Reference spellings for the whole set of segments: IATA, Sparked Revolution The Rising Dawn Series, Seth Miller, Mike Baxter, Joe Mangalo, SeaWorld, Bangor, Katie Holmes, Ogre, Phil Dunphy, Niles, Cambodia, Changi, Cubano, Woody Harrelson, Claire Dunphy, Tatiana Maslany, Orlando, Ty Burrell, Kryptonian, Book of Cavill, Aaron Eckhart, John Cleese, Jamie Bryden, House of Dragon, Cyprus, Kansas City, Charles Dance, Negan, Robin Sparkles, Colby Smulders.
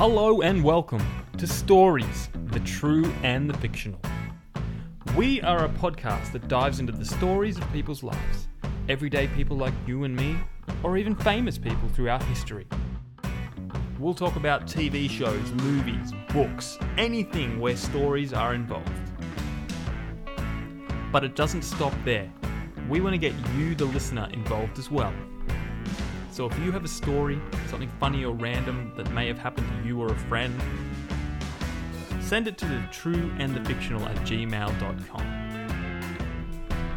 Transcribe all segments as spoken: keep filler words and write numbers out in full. Hello and welcome to Stories, the True and the Fictional. We are a podcast that dives into the stories of people's lives, everyday people like you and me, or even famous people throughout history. We'll talk about T V shows, movies, books, anything where stories are involved. But it doesn't stop there. We want to get you, the listener, involved as well. So if you have a story, something funny or random that may have happened to you or a friend, send it to the trueandthefictional at gmail dot com.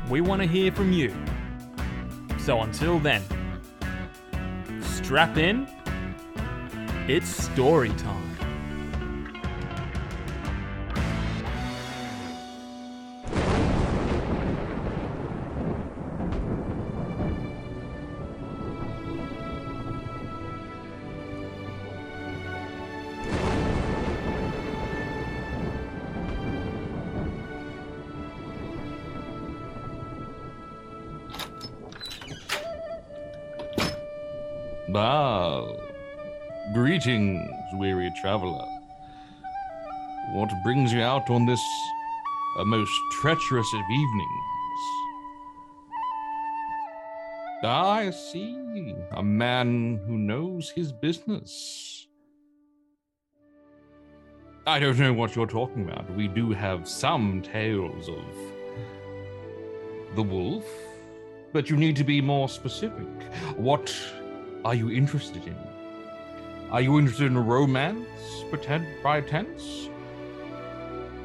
We want to hear from you. So until then, strap in. It's story time. Bow. Greetings, weary traveler. What brings you out on this a most treacherous of evenings? Ah, I see, a man who knows his business. I don't know what you're talking about. We do have some tales of the wolf, but you need to be more specific. What are you interested in? Are you interested in romance, pretend, pretense,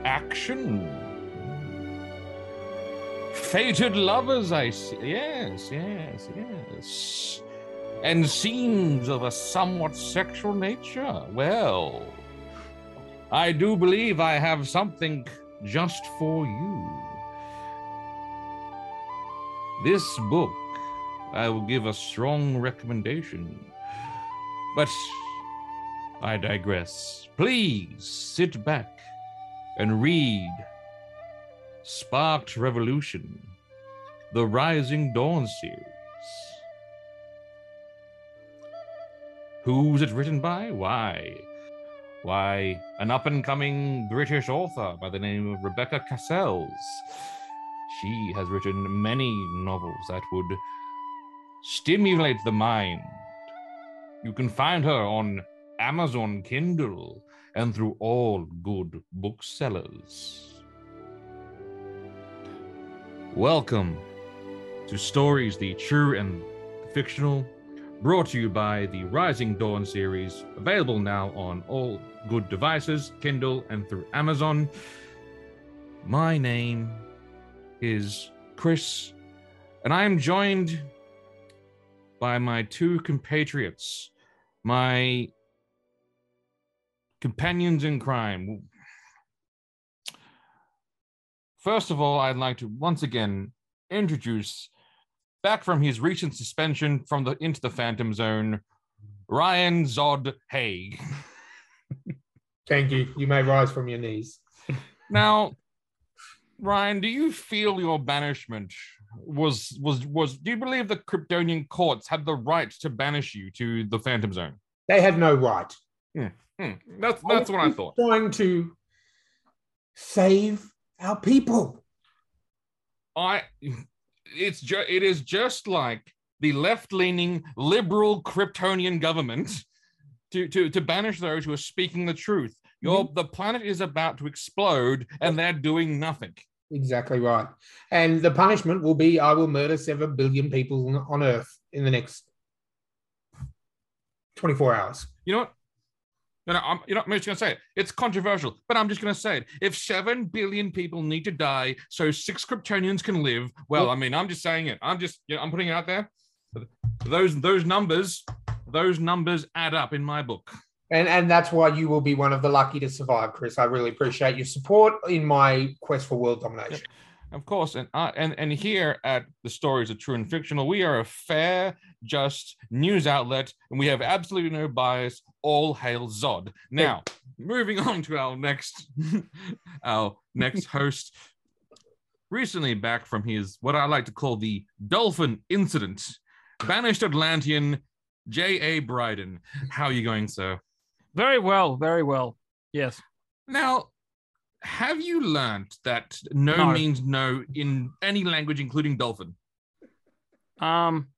action, fated lovers? I see. Yes, yes, yes. And scenes of a somewhat sexual nature. Well, I do believe I have something just for you. This book, I will give a strong recommendation, but I digress. Please sit back and read Sparked Revolution, The Rising Dawn Series. Who's it written by? Why? Why, an up-and-coming British author by the name of Rebecca Cassells. She has written many novels that would stimulate the mind. You can find her on Amazon Kindle and through all good booksellers. Welcome to Stories, the True and the Fictional, brought to you by the Rising Dawn series, available now on all good devices, Kindle and through Amazon. My name is Chris, and I am joined by my two compatriots, my companions in crime. First of all, I'd like to once again introduce, back from his recent suspension from the into the Phantom Zone, Ryan Zod-Haig. Thank you. You may rise from your knees. Now, Ryan, do you feel your banishment was was was do you believe the Kryptonian courts had the right to banish you to the Phantom Zone? They had no right. Yeah. Mm. That's that's I what I thought. Trying to save our people. I it's ju- it is just like the left-leaning liberal Kryptonian government to, to, to banish those who are speaking the truth. Your mm-hmm. the planet is about to explode and they're doing nothing. Exactly right. And the punishment will be, I will murder seven billion people on Earth in the next twenty-four hours. You know what? No, no, I'm, you know, I'm just going to say it. It's controversial, but I'm just going to say it. If seven billion people need to die so six Kryptonians can live, well, I mean, I'm just saying it. I'm just, you know, I'm putting it out there. Those those numbers, those numbers add up in my book. And and that's why you will be one of the lucky to survive, Chris. I really appreciate your support in my quest for world domination. Of course. And uh, and and here at the Stories of True and Fictional, we are a fair, just news outlet, and we have absolutely no bias. All hail Zod. Now, moving on to our next our next host. Recently back from his, what I like to call the dolphin incident, banished Atlantean J A Bryden. How are you going, sir? Very well, very well. Yes. Now, have you learned that no, no. means no in any language, including dolphin? Um.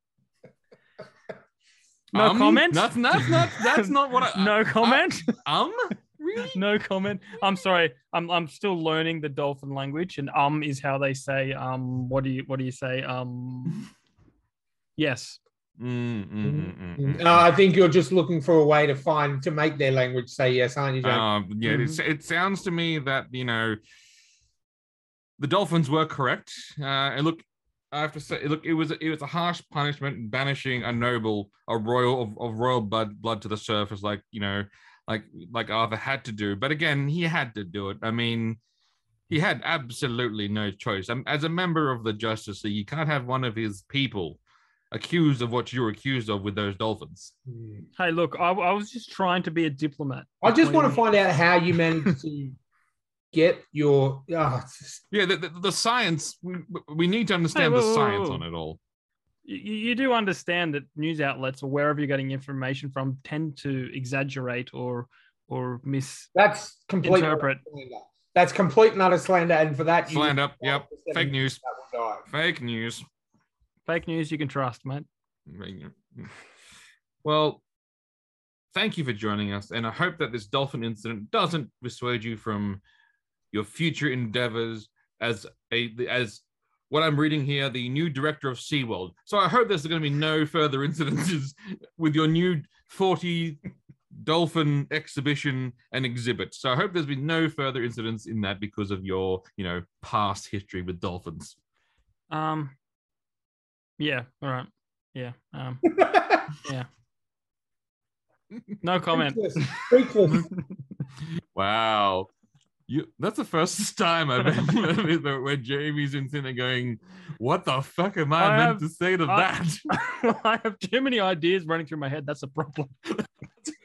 No um, comment. That's that's not that's not what I. no comment. Uh, um. Really? No comment. I'm sorry. I'm I'm still learning the dolphin language, and um is how they say um. What do you What do you say um? Yes. Mm, mm, mm, mm. Uh, I think you're just looking for a way to find to make their language say yes, aren't you, Jake? Uh, yeah, mm-hmm. it's, it sounds to me that you know the dolphins were correct. Uh, and look, I have to say, look, it was it was a harsh punishment, banishing a noble, a royal of, of royal blood blood to the surface, like you know, like like Arthur had to do. But again, he had to do it. I mean, he had absolutely no choice. As a member of the Justice League, you can't have one of his people accused of what you were accused of with those dolphins. Hey, look, I, I was just trying to be a diplomat. I just want to find out how you managed to get your... Oh, just... Yeah, the, the, the science, we, we need to understand hey, whoa, the whoa, science whoa. on it all. You, you do understand that news outlets or wherever you're getting information from tend to exaggerate or or mis- That's complete interpret. That's complete and utter slander, and for that... Slander, up, yep. Fake news. Fake news. Fake news you can trust, mate. Well, thank you for joining us, and I hope that this dolphin incident doesn't dissuade you from your future endeavors as a as what I'm reading here, the new director of SeaWorld. So I hope there's going to be no further incidences with your new forty dolphin exhibition and exhibit. So I hope there's been no further incidents in that because of your, you know, past history with dolphins. Um. Yeah, all right. Yeah. Um, yeah. No comment. Speechless. Wow. You, that's the first time I've ever where Jamie's in there going, what the fuck am I, I meant have, to say to I, that? I have too many ideas running through my head. That's the problem.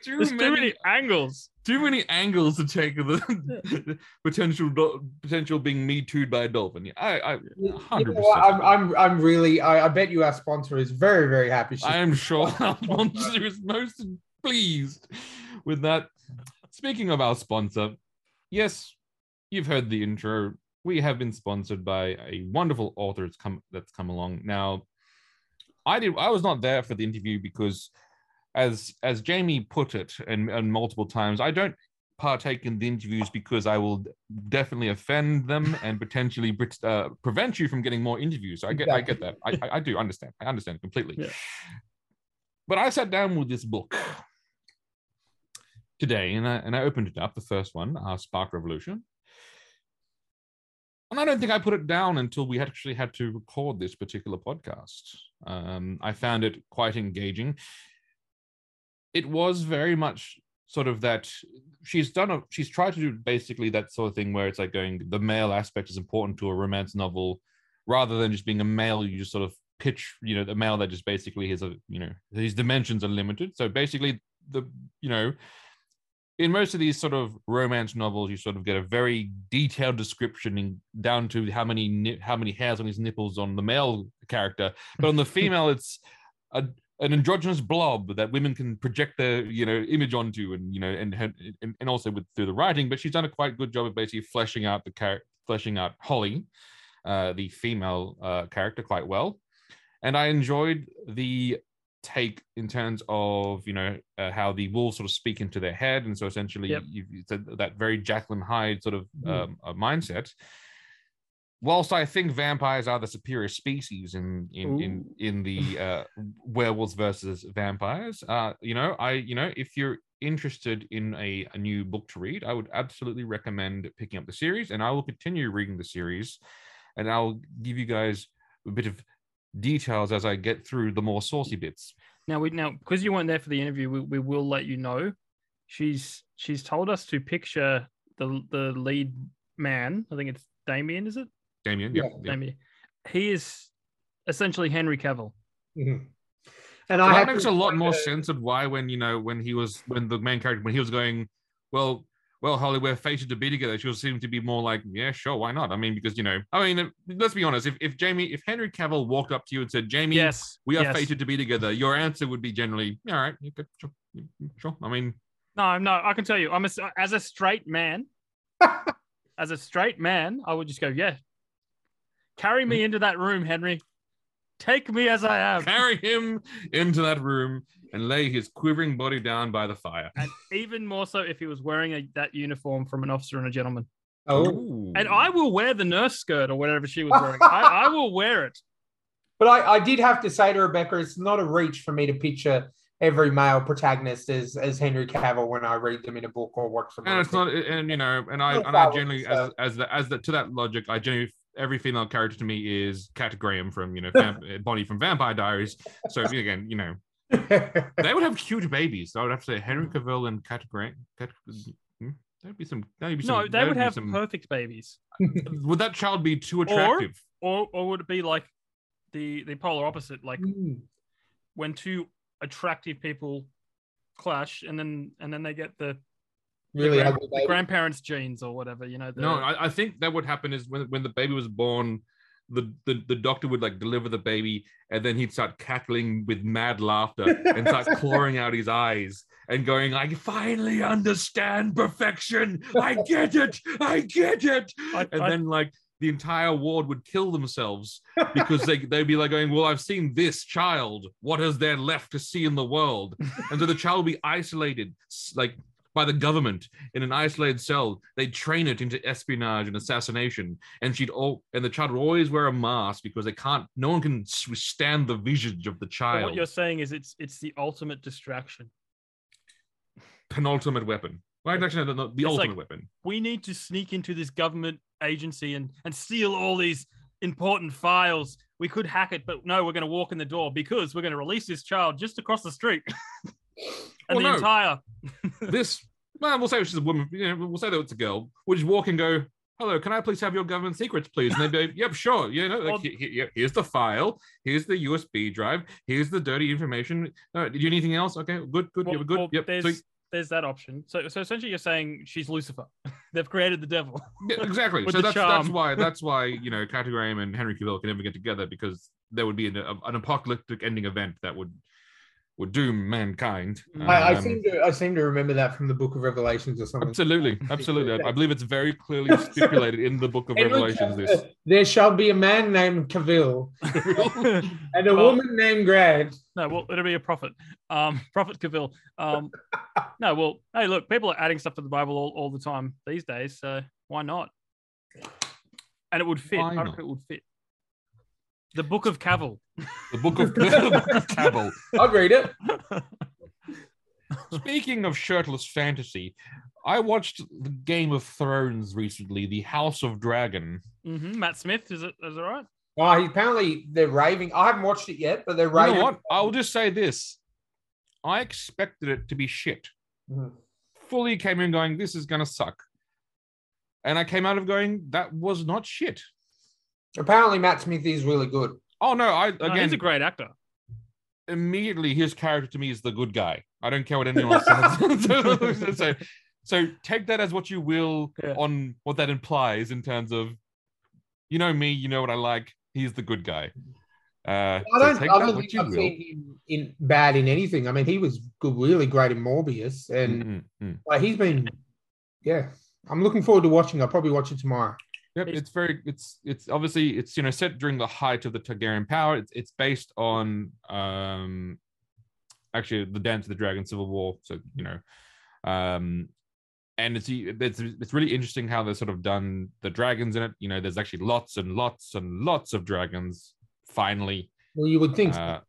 too, many, too many angles. Too many angles to take of the potential potential being me too'd by a dolphin. Yeah, I, I one hundred percent. You know, I'm, I'm, I'm really. I, I bet you our sponsor is very, very happy. I am sure our sponsor is most pleased with that. Speaking of our sponsor, yes, you've heard the intro. We have been sponsored by a wonderful author that's come that's come along. Now, I did. I was not there for the interview because. As as Jamie put it, and, and multiple times, I don't partake in the interviews because I will definitely offend them and potentially uh, prevent you from getting more interviews. So I get, exactly. I get that. I, I do understand. I understand completely. Yeah. But I sat down with this book today, and I and I opened it up, the first one, uh, Sparked Revolution. And I don't think I put it down until we actually had to record this particular podcast. Um, I found it quite engaging. It was very much sort of that she's done a she's tried to do basically that sort of thing where it's like going the male aspect is important to a romance novel rather than just being a male. You just sort of pitch, you know, the male that just basically is a, you know, his dimensions are limited. So basically the, you know, in most of these sort of romance novels, you sort of get a very detailed description in, down to how many how many hairs on his nipples on the male character, but on the female it's a an androgynous blob that women can project their, you know, image onto, and you know, and and, and also with through the writing. But she's done a quite good job of basically fleshing out the character, fleshing out Holly, uh, the female uh, character, quite well. And I enjoyed the take in terms of, you know, uh, how the wolves sort of speak into their head, and so essentially yep. you, you said that very Jacqueline Hyde sort of mm. um, uh, mindset. Whilst I think vampires are the superior species in in in, in the uh, werewolves versus vampires, uh, you know, I you know if you're interested in a, a new book to read, I would absolutely recommend picking up the series, and I will continue reading the series, and I'll give you guys a bit of details as I get through the more saucy bits. Now, we now because you weren't there for the interview, we, we will let you know. She's she's told us to picture the the lead man. I think it's Damien, is it? Damien, yeah, yeah. Damien. He is essentially Henry Cavill, mm-hmm. and so I that makes a lot more sense of why when you know when he was when the main character when he was going, well, well, Holly, we're fated to be together. She was seemed to be more like, yeah, sure, why not? I mean, because you know, I mean, let's be honest. If if Jamie, if Henry Cavill walked up to you and said, Jamie, yes, we are yes. fated to be together, your answer would be generally, all right, sure, sure. I mean, No, I'm not. I can tell you, I'm a, as a straight man, as a straight man, I would just go, yeah, carry me into that room, Henry. Take me as I am. Carry him into that room and lay his quivering body down by the fire. And even more so if he was wearing a, that uniform from an officer and a gentleman. Oh. And I will wear the nurse skirt or whatever she was wearing. I, I will wear it. But I, I did have to say to Rebecca, it's not a reach for me to picture every male protagonist as as Henry Cavill when I read them in a book or watch them. And it's not, and you know, and I, and I generally, as as the, as the, to that logic, I generally, every female character to me is Kat Graham from, you know, Vamp, Bonnie from Vampire Diaries. So again, you know, they would have cute babies. So I would have to say Henry Cavill and Kat Graham. Kat, hmm? That'd be some. That'd be no, some, they would have some, perfect babies. Would that child be too attractive, or or, or would it be like the the polar opposite, like mm. when two attractive people clash, and then and then they get the really the grand, the grandparents' genes or whatever, you know. The... No, I, I think that what happened is when when the baby was born, the, the the doctor would like deliver the baby, and then he'd start cackling with mad laughter and start clawing out his eyes and going, "I finally understand perfection. I get it. I get it." I, and I... then like. the entire ward would kill themselves because they, they'd be like going, well, I've seen this child. What is there left to see in the world? And so the child would be isolated, like by the government in an isolated cell. They'd train it into espionage and assassination. And she'd all, and the child would always wear a mask because they can't, no one can stand the visage of the child. Well, what you're saying is it's, it's the ultimate distraction. Penultimate weapon. Well, actually, no, no, the it's ultimate like, weapon. We need to sneak into this government agency and, and steal all these important files. We could hack it, but no, we're going to walk in the door because we're going to release this child just across the street. and well, the no. entire... this, well, we'll say she's a woman. You know, we'll say that it's a girl. We'll just walk and go, hello, can I please have your government secrets, please? And they'd be, yep, sure. You know, like, here, here, here's the file. Here's the U S B drive. Here's the dirty information. Right, did you need anything else? Okay, good, good, well, yeah, good. Well, yep, there's... There's that option. So, so essentially, you're saying she's Lucifer. They've created the devil. Yeah, exactly. So that's charm. that's why that's why you know Kat Graham and Henry Cavill can never get together because there would be an, an apocalyptic ending event that would would doom mankind. Um, I, I seem to I seem to remember that from the Book of Revelations or something. Absolutely, absolutely. I, I believe it's very clearly stipulated in the Book of Henry Revelations. This there shall be a man named Cavill and a well, woman named Grant. No, well, it'll be a prophet. Um, Prophet Cavill. Um, no, well, hey, look, people are adding stuff to the Bible all, all the time these days, so why not? And it would fit. I reckon it would fit. The Book of Cavill. The Book of, of Cavill. I'd read it. Speaking of shirtless fantasy, I watched the Game of Thrones recently, The House of Dragon. Mm-hmm. Matt Smith, is it, is it right? Oh, he, apparently they're raving. I haven't watched it yet, but they're raving. You know what? I'll just say this. I expected it to be shit. Mm-hmm. Fully came in going, this is going to suck. And I came out of going, that was not shit. Apparently Matt Smith is really good. Oh, no. I again, no, he's a great actor. Immediately, his character to me is the good guy. I don't care what anyone says. so, so, so take that as what you will yeah. on what that implies in terms of, you know me, you know what I like. He's the good guy. Uh, I don't, so take I don't that think I've will. seen him in, bad in anything. I mean, he was good, really great in Morbius. And mm-hmm, mm. like, he's been, yeah. I'm looking forward to watching. I'll probably watch it tomorrow. Yep, it's very. It's it's obviously it's you know set during the height of the Targaryen power. It's it's based on um, actually the Dance of the Dragon Civil War. So you know, um, and it's it's it's really interesting how they've sort of done the dragons in it. You know, there's actually lots and lots and lots of dragons. Finally, well, you would think. So. Uh,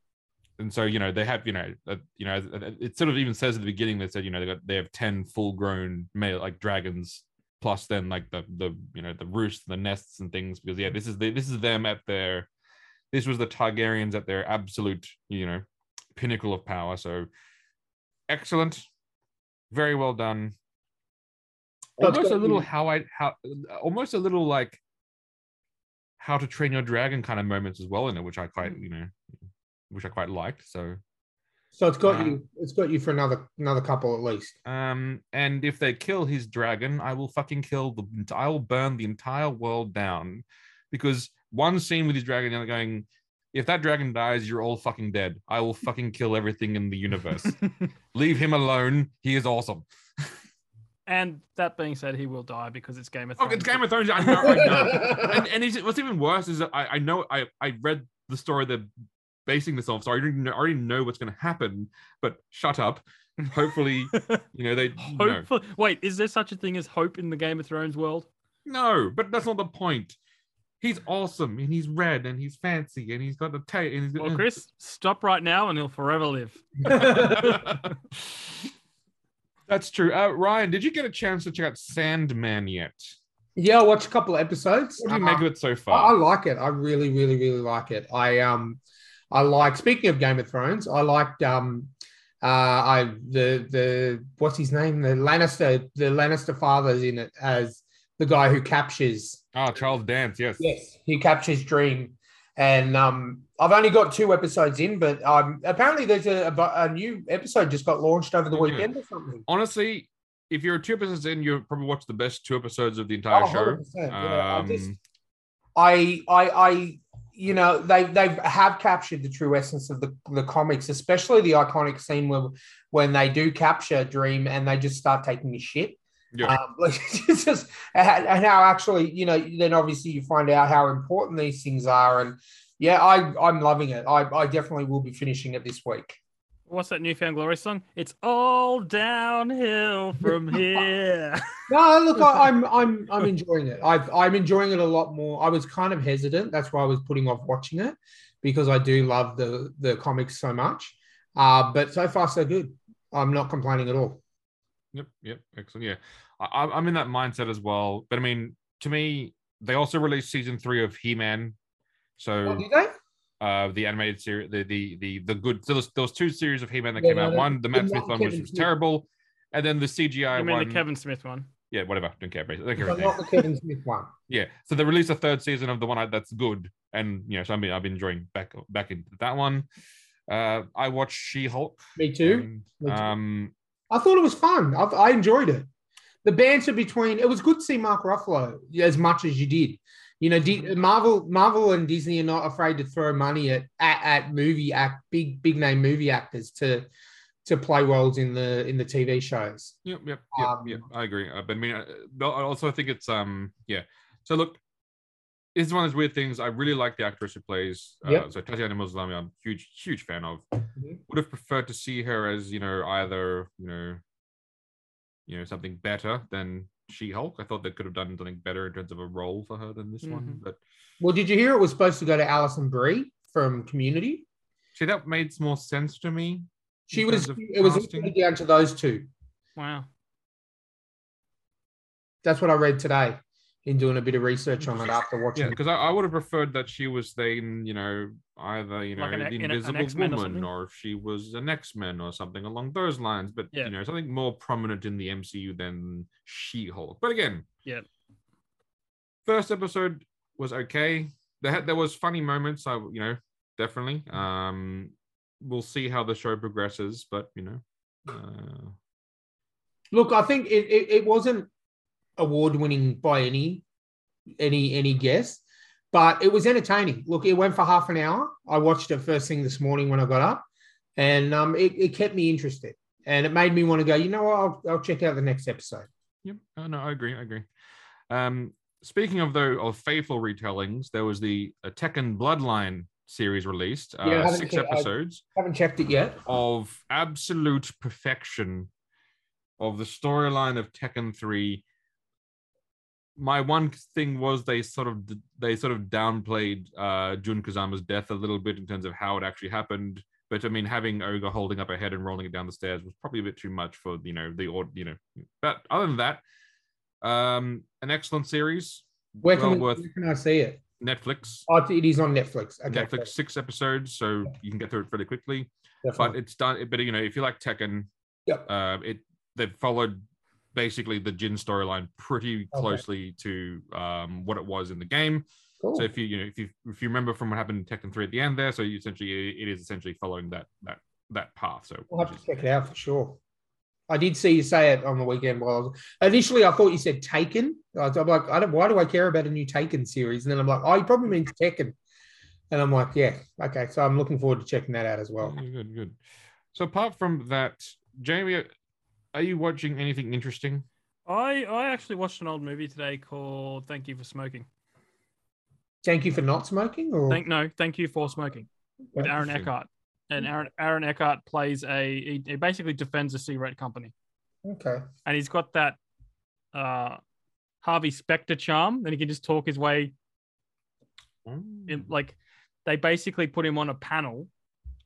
and so you know they have you know uh, you know it sort of even says at the beginning they said you know they got they have ten full grown male like dragons. Plus, then like the the you know the roost, the nests and things, because yeah, this is the, this is them at their, this was the Targaryens at their absolute you know pinnacle of power. So excellent, very well done. Almost a little how I how almost a little like How to Train Your Dragon kind of moments as well in it, which I quite you know which I quite liked. So. So it's got um, you. It's got you for another another couple at least. Um, and if they kill his dragon, I will fucking kill the. I will burn the entire world down, because one scene with his dragon, and going, if that dragon dies, you're all fucking dead. I will fucking kill everything in the universe. Leave him alone. He is awesome. And that being said, he will die because it's Game of Thrones. Oh, it's Game of Thrones. I know. I know. and and he's, what's even worse is that I, I know I, I read the story they're basing this off, so I already know, I already know what's going to happen, but shut up. Hopefully, you know, they... Hopefully, no. Wait, is there such a thing as hope in the Game of Thrones world? No, but that's not the point. He's awesome, and he's red, and he's fancy, and he's got the tail, and he's... Well, Chris, stop right now, and he'll forever live. That's true. Uh, Ryan, did you get a chance to check out Sandman yet? Yeah, I watched a couple of episodes. What do you uh, make of it so far? I, I like it. I really, really, really like it. I um, I like. Speaking of Game of Thrones, I liked um, uh, I the the what's his name? The Lannister, the Lannister father's in it as the guy who captures. Oh, Charles Dance. Yes. Yes, he captures Dream, and um, I've only got two episodes in, but um, apparently there's a, a, a new episode just got launched over the yeah. weekend or something. Honestly, if you're two episodes in, you'll probably watch the best two episodes of the entire oh, show. Yeah, um, I, just, I, I, I, you know, they they have captured the true essence of the, the comics, especially the iconic scene where when they do capture Dream and they just start taking his shit. Yeah. Um, like, it's just, and how actually, you know, then obviously you find out how important these things are. And yeah, I, I'm loving it. I, I definitely will be finishing it this week. What's that Newfound Glory song? It's all downhill from here. No, look, I, I'm I'm I'm enjoying it. I've, I'm enjoying it a lot more. I was kind of hesitant. That's why I was putting off watching it, because I do love the, the comics so much. Uh, but so far, so good. I'm not complaining at all. Yep, yep, excellent. Yeah, I, I'm in that mindset as well. But I mean, to me, they also released season three of He-Man. So what, did they? Uh, the animated series, the the the the good. So there was two series of He-Man that yeah, came no, out. One, the Matt Smith one, which was terrible, and then the C G I one. You mean the Kevin Smith one? Yeah, whatever. Don't care. Don't care about not the Kevin Smith one. Yeah. So they released a third season of the one that's good, and you know, so I've been I've been enjoying back back into that one. Uh, I watched She-Hulk. Me too. And, um, I thought it was fun. I, I enjoyed it. The banter between it was good to see Mark Ruffalo as much as you did. You know, Marvel, Marvel, and Disney are not afraid to throw money at at, at movie act big big name movie actors to to play roles in the in the T V shows. Yep, yep, yep. Um, yep. I agree. But I mean, I also think it's um yeah. So look, this is one of those weird things. I really like the actress who plays. Uh, yep. So Tatiana Maslany, I'm a huge huge fan of. Mm-hmm. Would have preferred to see her as you know either you know you know something better than She-Hulk. I thought they could have done something better in terms of a role for her than this mm-hmm. one. But well, did you hear it was supposed to go to Alison Brie from Community? See, that made more sense to me. She was. It was down to those two. Wow, that's what I read today in doing a bit of research on it after watching. Yeah, because I, I would have preferred that she was then, you know, either you know like an, the Invisible an Woman, or, or if she was an X-Men or something along those lines. But yeah. you know, something more prominent in the M C U than She-Hulk. But again, yeah, first episode was okay. There had there was funny moments. I you know definitely. Um, we'll see how the show progresses. But you know, uh... look, I think it it, it wasn't award-winning by any any any guess, but it was entertaining. Look, it went for half an hour. I watched it first thing this morning when I got up, and um, it, it kept me interested, and it made me want to go, you know what, I'll, I'll check out the next episode. Yep. Oh, no, I agree. I agree. Um, speaking of though of faithful retellings, there was the a Tekken Bloodline series released, uh, yeah, six checked, episodes. I haven't checked it yet. Of absolute perfection of the storyline of Tekken three. My one thing was they sort of they sort of downplayed uh, Jun Kazama's death a little bit in terms of how it actually happened. But I mean, having Ogre holding up her head and rolling it down the stairs was probably a bit too much for you know the you know. But other than that, um, an excellent series. Where can, well we, worth where can I see it? Netflix. Oh, it is on Netflix. Okay, Netflix, great. Six episodes, so yeah. you can get through it pretty quickly. Definitely. But it's done. But you know, if you like Tekken, yep. uh, it they've followed basically the Jin storyline pretty closely okay. to um, what it was in the game. Cool. So if you you know if you if you remember from what happened in Tekken three at the end there, so you essentially it is essentially following that that that path. So we'll have to check it out for sure. I did see you say it on the weekend while I was initially I thought you said Taken. I'm like, I don't, why do I care about a new Taken series? And then I'm like, oh, you probably mean Tekken. And I'm like, yeah, okay. So I'm looking forward to checking that out as well. Good, good. So apart from that, Jamie, are you watching anything interesting? I, I actually watched an old movie today called Thank You for Smoking. Thank You for Not Smoking? Or thank, no, Thank You for Smoking with Aaron Eckhart. And Aaron Aaron Eckhart plays a... He, he basically defends a cigarette company. Okay. And he's got that uh, Harvey Specter charm. Then he can just talk his way... In, like, they basically put him on a panel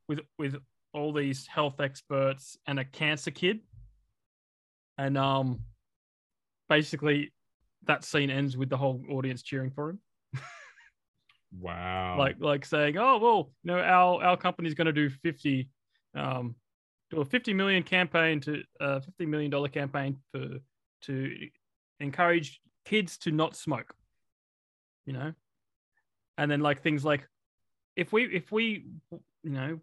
with with all these health experts and a cancer kid. And um, basically, that scene ends with the whole audience cheering for him. Wow. Like like saying, oh, well, you know, our, our company's going to do fifty, um, do a fifty million campaign to uh, fifty million dollar campaign for, to encourage kids to not smoke, you know? And then like things like, if we, if we, you know,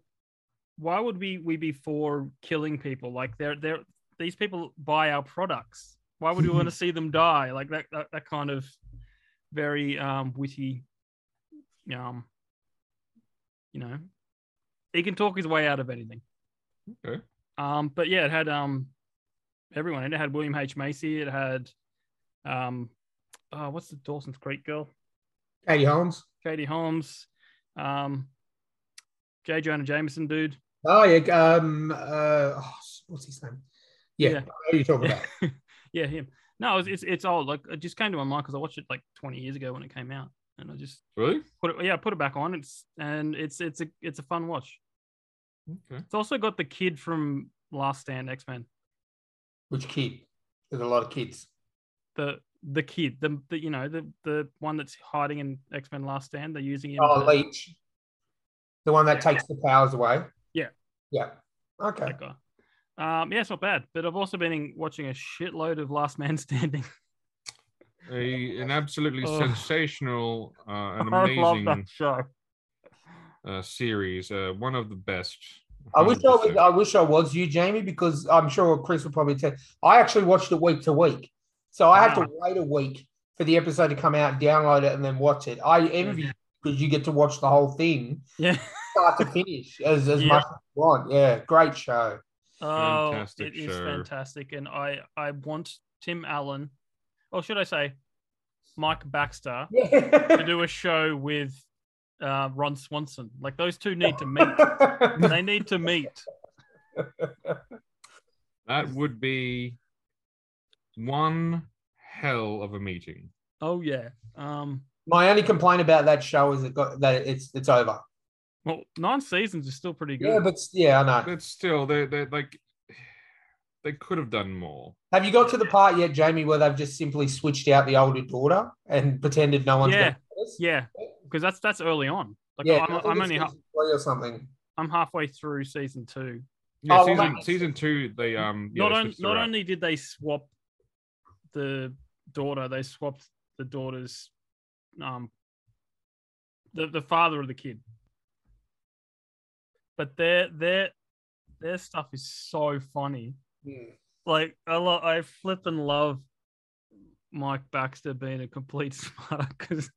why would we, we be for killing people? Like they're, they're, these people buy our products. Why would we want to see them die? Like that, that, that kind of very um, witty, Um, you know, he can talk his way out of anything. Okay. Um, but yeah, it had um, everyone. It had William H. Macy. It had um, oh, what's the Dawson's Creek girl? Katie Holmes. Katie Holmes. Um, J. Jonah Jameson, dude. Oh yeah. Um. Uh. Oh, what's his name? Yeah. yeah. What are you talking yeah. about? yeah, him. No, it's, it's it's old. Like it just came to my mind because I watched it like twenty years ago when it came out. And I just really put it, yeah, put it back on. It's and it's it's a it's a fun watch. Okay. It's also got the kid from Last Stand, X-Men. Which kid? There's a lot of kids. The the kid, the, the you know the the one that's hiding in X-Men Last Stand. They're using him. Oh, to... Leech. The one that yeah. takes the powers away. Yeah. Yeah. Okay. That guy. Um, yeah, it's not bad. But I've also been watching a shitload of Last Man Standing. A, an absolutely oh. sensational uh, and amazing show. Uh, series, uh, one of the best. one hundred percent. I wish I was, I wish I was you, Jamie, because I'm sure Chris will probably tell. I actually watched it week to week, so I wow. have to wait a week for the episode to come out, download it, and then watch it. I envy you because you get to watch the whole thing, yeah, start to finish, as as yeah. much as you want. Yeah, great show. Oh, fantastic it show. is fantastic, and I I want Tim Allen. Or should I say, Mike Baxter to do a show with uh, Ron Swanson? Like those two need to meet. They need to meet. That would be one hell of a meeting. Oh yeah. Um, My only complaint about that show is it got that it's it's over. Well, nine seasons is still pretty good. Yeah, but yeah, I know. But still, they're they like. They could have done more. Have you got to the part yet, Jamie, where they've just simply switched out the older daughter and pretended no one's yeah, yeah, because that's that's early on. Like yeah, I'm, I'm only half, or something. I'm halfway through season two. Yeah, oh, season well, season two. They um yeah, not on, not out. only did they swap the daughter, they swapped the daughter's um the the father of the kid. But their their their stuff is so funny. Like I, lo- I flip and love Mike Baxter being a complete smart because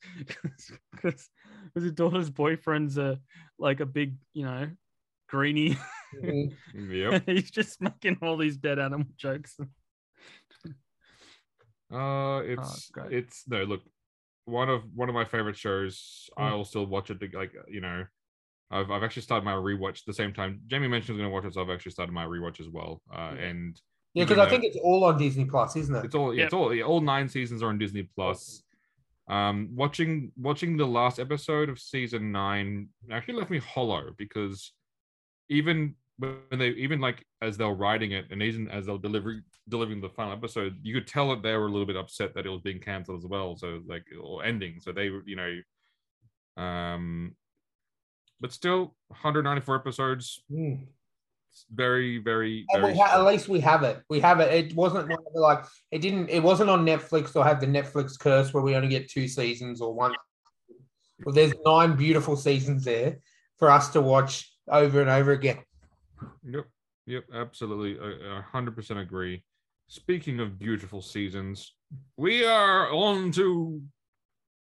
because his daughter's boyfriend's a like a big you know greenie. Mm-hmm. Yep. He's just making all these dead animal jokes. uh, it's oh, it's no look one of one of my favorite shows. Mm. I'll still watch it like you know. I've I've actually started my rewatch at the same time. Jamie mentioned I was going to watch it, so I've actually started my rewatch as well. Uh, and yeah, because I think it's all on Disney Plus, isn't it? It's all yeah, yep. it's all yeah, all nine seasons are on Disney Plus. Um, watching watching the last episode of season nine actually left me hollow because even when they even like as they're writing it and even as they're delivering delivering the final episode, you could tell that they were a little bit upset that it was being cancelled as well. So like or ending, so they you know, um. But still, one hundred ninety-four episodes. Mm. It's very, very. And very we ha- at least we have it. We have it. It wasn't one of the, like it didn't. It wasn't on Netflix or have the Netflix curse where we only get two seasons or one. Well, there's nine beautiful seasons there for us to watch over and over again. Yep. Yep. Absolutely. I one hundred percent agree. Speaking of beautiful seasons, we are on to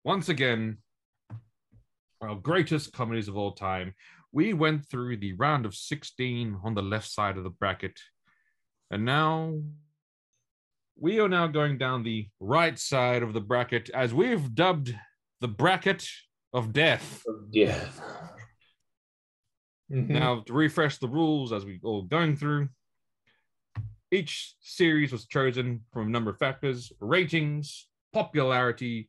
once again. uh, greatest comedies of all time. We went through the round of sixteen on the left side of the bracket. And now we are now going down the right side of the bracket, as we've dubbed the bracket of death. Yeah. Mm-hmm. Now, to refresh the rules as we all going through, each series was chosen from a number of factors: ratings, popularity,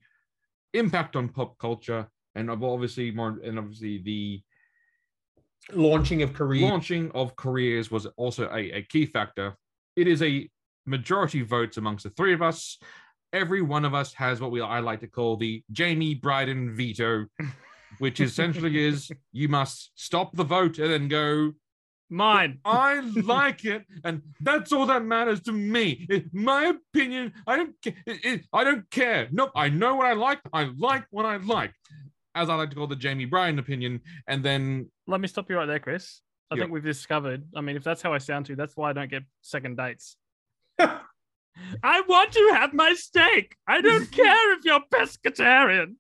impact on pop culture, and obviously more, and obviously the launching of careers. Launching of careers was also a, a key factor. It is a majority votes amongst the three of us. Every one of us has what we I like to call the Jamie Bryden veto, which essentially is you must stop the vote and then go, mine. I like it, and that's all that matters to me. It's my opinion. I don't care. It, it, I don't care. Nope. I know what I like. I like what I like, as I like to call the Jamie Bryan opinion. And then let me stop you right there, Chris. I yeah. think we've discovered. I mean, if that's how I sound to you, that's why I don't get second dates. I want to have my steak. I don't care if you're pescatarian.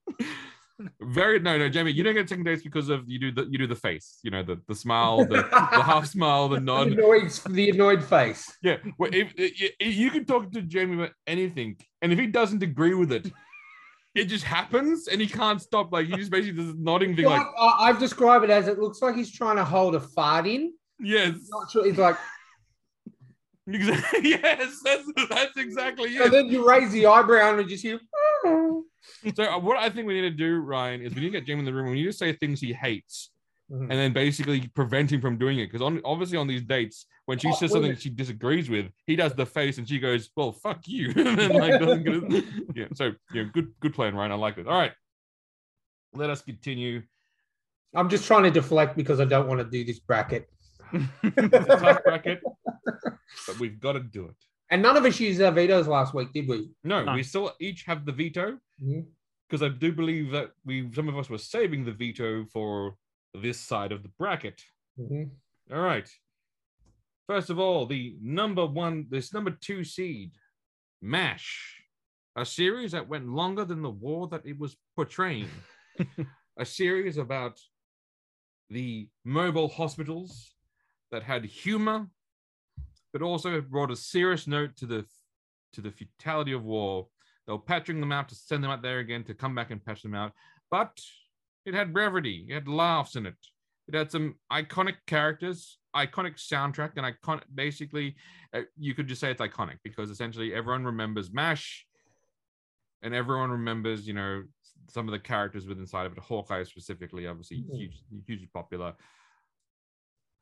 Very no, no, Jamie, you don't get second dates because of you do the you do the face, you know, the, the smile, the, the half smile, the nod, the annoyed, the annoyed face. Yeah, well, if, if, if you can talk to Jamie about anything, and if he doesn't agree with it, it just happens, and he can't stop. Like he just basically does nodding, being like, I, I've described it as it looks like he's trying to hold a fart in. Yes, he's not sure. He's like. Exactly. Yes, that's, that's exactly it. And then you raise the eyebrow and you just hear. Oh. So what I think we need to do, Ryan, is we need to get Jamie in the room. We need to say things he hates, mm-hmm. and then basically prevent him from doing it. Because on, obviously on these dates, when she oh, says something she disagrees with, he does the face and she goes, "Well, fuck you." And like, doesn't get it. Yeah. So yeah, good, good plan, Ryan. I like it. All right, let us continue. I'm just trying to deflect because I don't want to do this bracket. It's a tough bracket, but we've got to do it. And none of us used our vetoes last week, did we? No, no. We still each have the veto, because mm-hmm. I do believe that we some of us were saving the veto for this side of the bracket. Mm-hmm. All right. First of all, the number one, this number two seed, MASH, a series that went longer than the war that it was portraying. A series about the mobile hospitals that had humor, but also brought a serious note to the to the futility of war. They were patching them out to send them out there again to come back and patch them out. But it had brevity. It had laughs in it. It had some iconic characters, iconic soundtrack, and iconic. Basically, uh, you could just say it's iconic because essentially everyone remembers MASH, and everyone remembers, you know, some of the characters within inside of it. Hawkeye specifically, obviously, mm. huge, hugely popular.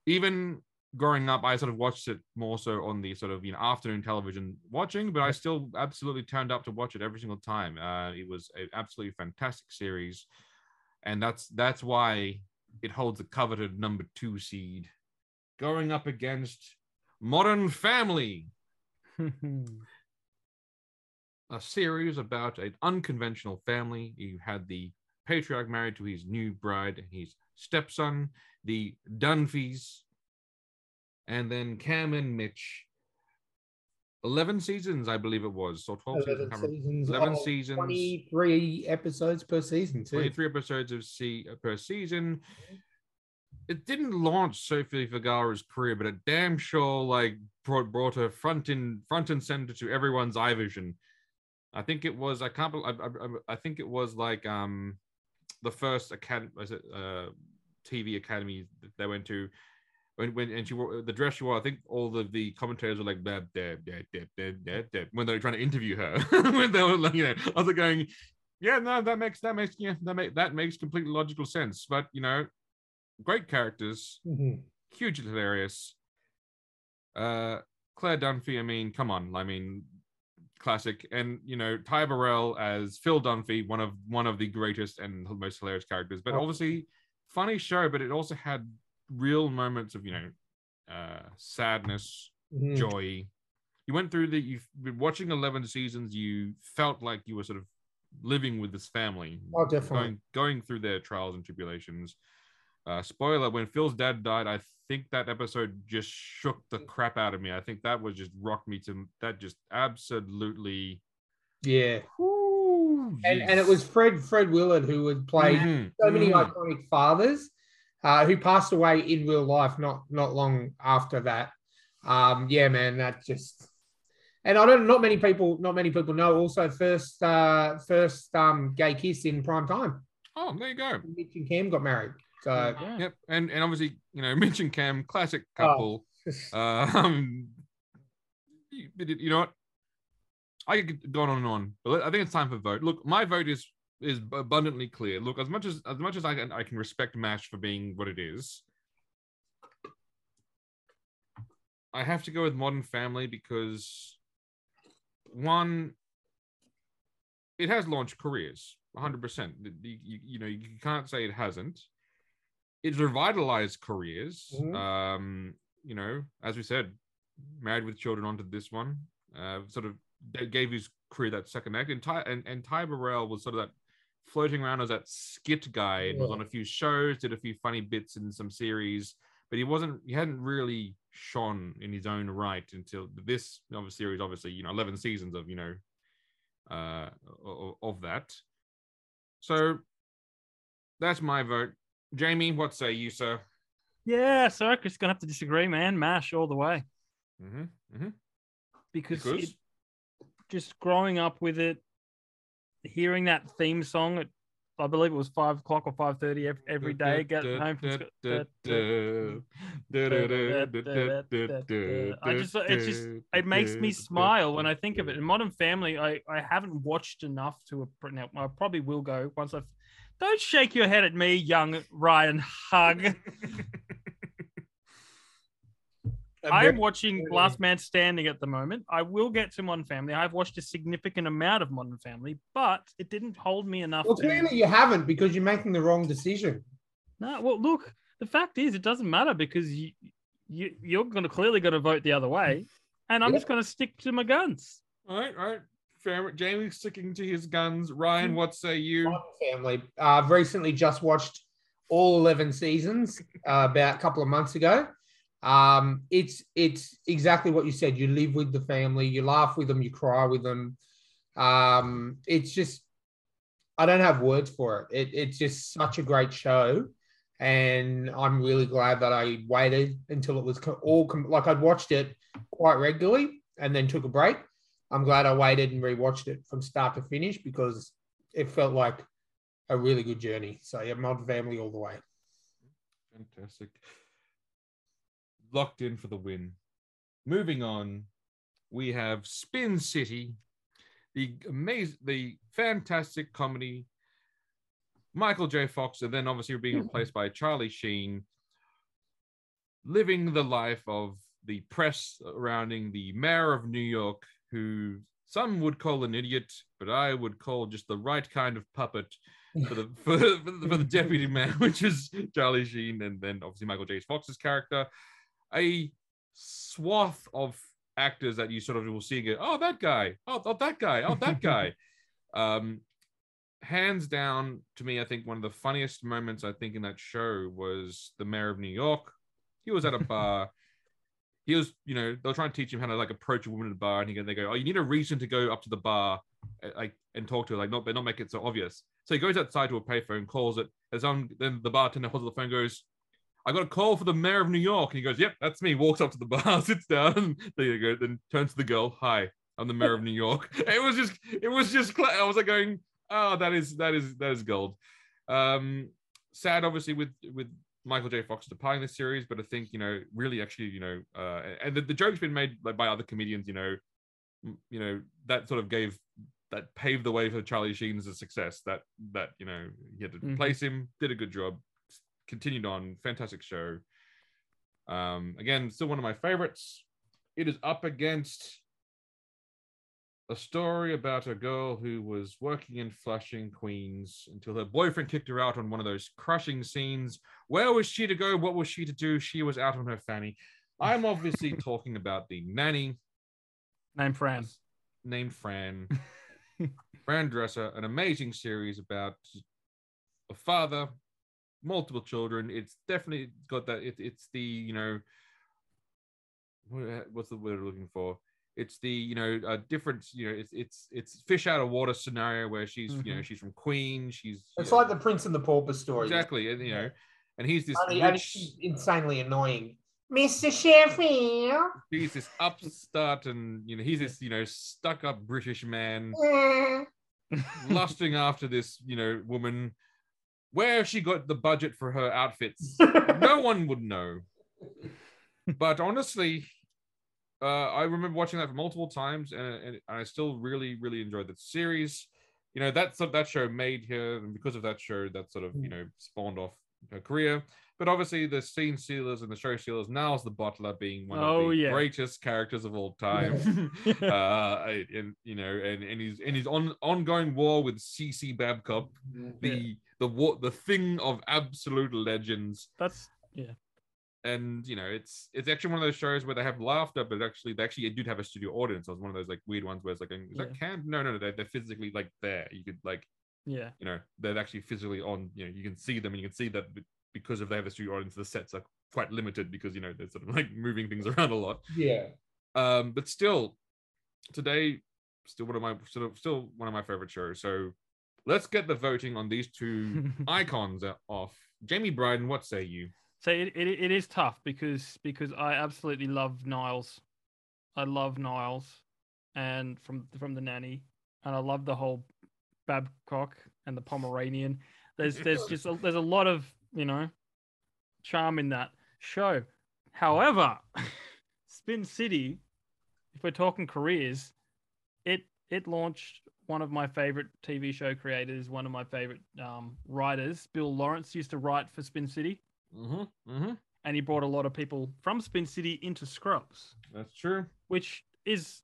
Even growing up, I sort of watched it more so on the sort of, you know, afternoon television watching, but I still absolutely turned up to watch it every single time. Uh, it was an absolutely fantastic series. And that's that's why it holds the coveted number two seed, going up against Modern Family. A series about an unconventional family. You had the patriarch married to his new bride, his stepson, the Dunphys, and then Cam and Mitch. Eleven seasons, I believe it was, or twelve Eleven seasons. seasons. Eleven oh, seasons. Twenty-three episodes per season. Too. Twenty-three episodes of C per season. It didn't launch Sofia Vergara's career, but it damn sure like brought, brought her front in front and center to everyone's eye vision. I think it was. I can't. I, I, I think it was like um, the first academy. Was it uh, T V academy that they went to? When, when and she wore the dress she wore, I think all the, the commentators were like, da, da, da, da, da, da, da, when they were trying to interview her. When they were like, you know, I was like going, yeah, no, that makes that makes yeah, that makes that makes completely logical sense. But you know, great characters, mm-hmm. hugely hilarious. Uh, Claire Dunphy, I mean, come on, I mean, classic. And you know, Ty Burrell as Phil Dunphy, one of one of the greatest and most hilarious characters. But oh. obviously, funny show, but it also had real moments of, you know, uh sadness, mm-hmm. joy. You went through the you've been watching eleven seasons, you felt like you were sort of living with this family. Oh, definitely. Going, going through their trials and tribulations. Uh spoiler, when Phil's dad died, I think that episode just shook the crap out of me. I think that was just rocked me to that just absolutely yeah. Whoo, Ooh, and, yes. and it was Fred Fred Willard who would play mm-hmm. so many mm-hmm. iconic fathers uh, who passed away in real life not not long after that. Um, yeah, man, that just and I don't not many people not many people know also first uh, first um, gay kiss in prime time. Oh, there you go. Mitch and Cam got married. So yeah. Yep, and and obviously you know Mitch and Cam, classic couple. Oh. um, you, you know what? I could go on and on, but I think it's time for vote. Look, my vote is is abundantly clear. Look, as much as as much as I can, I can respect MASH for being what it is. I have to go with Modern Family because one, it has launched careers, one hundred percent. You, you, you know, you can't say it hasn't. It's revitalized careers. Mm-hmm. Um, you know, as we said, Married with Children onto this one, uh, sort of. That gave his career that second act, and Ty and, and Ty Burrell was sort of that floating around as that skit guy, and yeah. was on a few shows, did a few funny bits in some series, but he wasn't, he hadn't really shone in his own right until this other series. Obviously, you know, eleven seasons of you know, uh, of, of that. So that's my vote, Jamie. What say you, sir? Yeah, so I'm just gonna have to disagree, man. MASH all the way, mm-hmm. Mm-hmm. because. because? It- Just growing up with it, hearing that theme song at, I believe it was five o'clock or five thirty every, every day. Getting home from school. I just, it just, it makes me smile when I think of it. In Modern Family, I, I haven't watched enough to. Now I probably will go once I've. Don't shake your head at me, young Ryan Hug. I'm watching Last Man Standing at the moment. I will get to Modern Family. I've watched a significant amount of Modern Family, but it didn't hold me enough. Well, clearly to... you haven't because you're making the wrong decision. No, well, look, the fact is it doesn't matter because you, you, you're going to clearly going to vote the other way, and I'm yep. just going to stick to my guns. All right, all right. Jamie's sticking to his guns. Ryan, what say you? Modern Family. Uh, I've recently just watched all eleven seasons uh, about a couple of months ago. Um, it's it's exactly what you said. You live with the family, you laugh with them, you cry with them. Um, it's just, I don't have words for it. it. It's just such a great show, and I'm really glad that I waited until it was all com- like I'd watched it quite regularly and then took a break. I'm glad I waited and rewatched it from start to finish because it felt like a really good journey. So yeah, Modern Family all the way. Fantastic. Locked in for the win. Moving on, we have Spin City, the amazing, the fantastic comedy. Michael J. Fox, and then obviously being replaced by Charlie Sheen, living the life of the press surrounding the mayor of New York, who some would call an idiot, but I would call just the right kind of puppet for the for, for, the, for the deputy mayor, which is Charlie Sheen, and then obviously Michael J. Fox's character. A swath of actors that you sort of will see and go, oh, that guy, oh, oh that guy, oh, that guy. um, hands down, to me, I think one of the funniest moments, I think, in that show was the mayor of New York. He was at a bar. He was, you know, they'll try and teach him how to, like, approach a woman at a bar, and he, they go, oh, you need a reason to go up to the bar like and talk to her, like, not, but not make it so obvious. So he goes outside to a payphone, calls it, and some, then the bartender holds up the phone and goes, I got a call for the mayor of New York. And he goes, yep, that's me. Walks up to the bar, sits down. And there you go. Then turns to the girl. Hi, I'm the mayor of New York. It was just, it was just, I was like going, oh, that is, that is, that is gold. Um, sad, obviously, with, with Michael J. Fox departing the series, but I think, you know, really actually, you know, uh, and the, the joke's been made like, by other comedians, you know, you know, that sort of gave, that paved the way for Charlie Sheen's success that, that, you know, he had to mm-hmm. replace him, did a good job. Continued on, fantastic show. Um, again, still one of my favorites. It is up against a story about a girl who was working in Flushing, Queens, until her boyfriend kicked her out on one of those crushing scenes. Where was she to go? What was she to do? She was out on her fanny. I'm obviously talking about The Nanny. Named Fran. Named Fran. Fran Dresser, an amazing series about a father, multiple children. It's definitely got that. It, it's the, you know, what's the word we're looking for? It's the, you know, a different, you know, it's it's it's fish out of water scenario where she's, mm-hmm. you know, she's from Queens. She's it's like know, the Prince and the Pauper story. Exactly. And, you know, and he's this and, rich, and she's insanely annoying. Mister Sheffield. He's this upstart and, you know, he's this, you know, stuck up British man lusting after this, you know, woman. Where she got the budget for her outfits, no one would know. But honestly, uh, I remember watching that for multiple times, and, and I still really, really enjoyed that series. You know, that, that show made her, and because of that show, that sort of, you know, spawned off her career. But obviously the scene stealers and the show stealers, Niles the Butler being one oh, of the yeah. greatest characters of all time. uh, and you know, and, and he's and he's on ongoing war with C C Babcock, yeah. the the war the thing of absolute legends. That's yeah. And you know, it's it's actually one of those shows where they have laughter, but actually they actually did have a studio audience. It was one of those like weird ones where it's like, is yeah. that camp? No, no, no, they're, they're physically like there. You could like yeah, you know, they're actually physically on, you know, you can see them and you can see that. Because if they have a studio audience, the sets are quite limited because, you know, they're sort of like moving things around a lot. Yeah. Um, but still, today, still one of my sort of still one of my favorite shows. So let's get the voting on these two icons off. Jamie Bryden, what say you? So it, it it is tough because because I absolutely love Niles. I love Niles, and from from the Nanny, and I love the whole Babcock and the Pomeranian. There's there's just a, there's a lot of, you know, charm in that show. However, Spin City, if we're talking careers, it it launched one of my favorite T V show creators, one of my favorite um, writers. Bill Lawrence used to write for Spin City, mm-hmm, mm-hmm. and he brought a lot of people from Spin City into Scrubs. That's true. Which is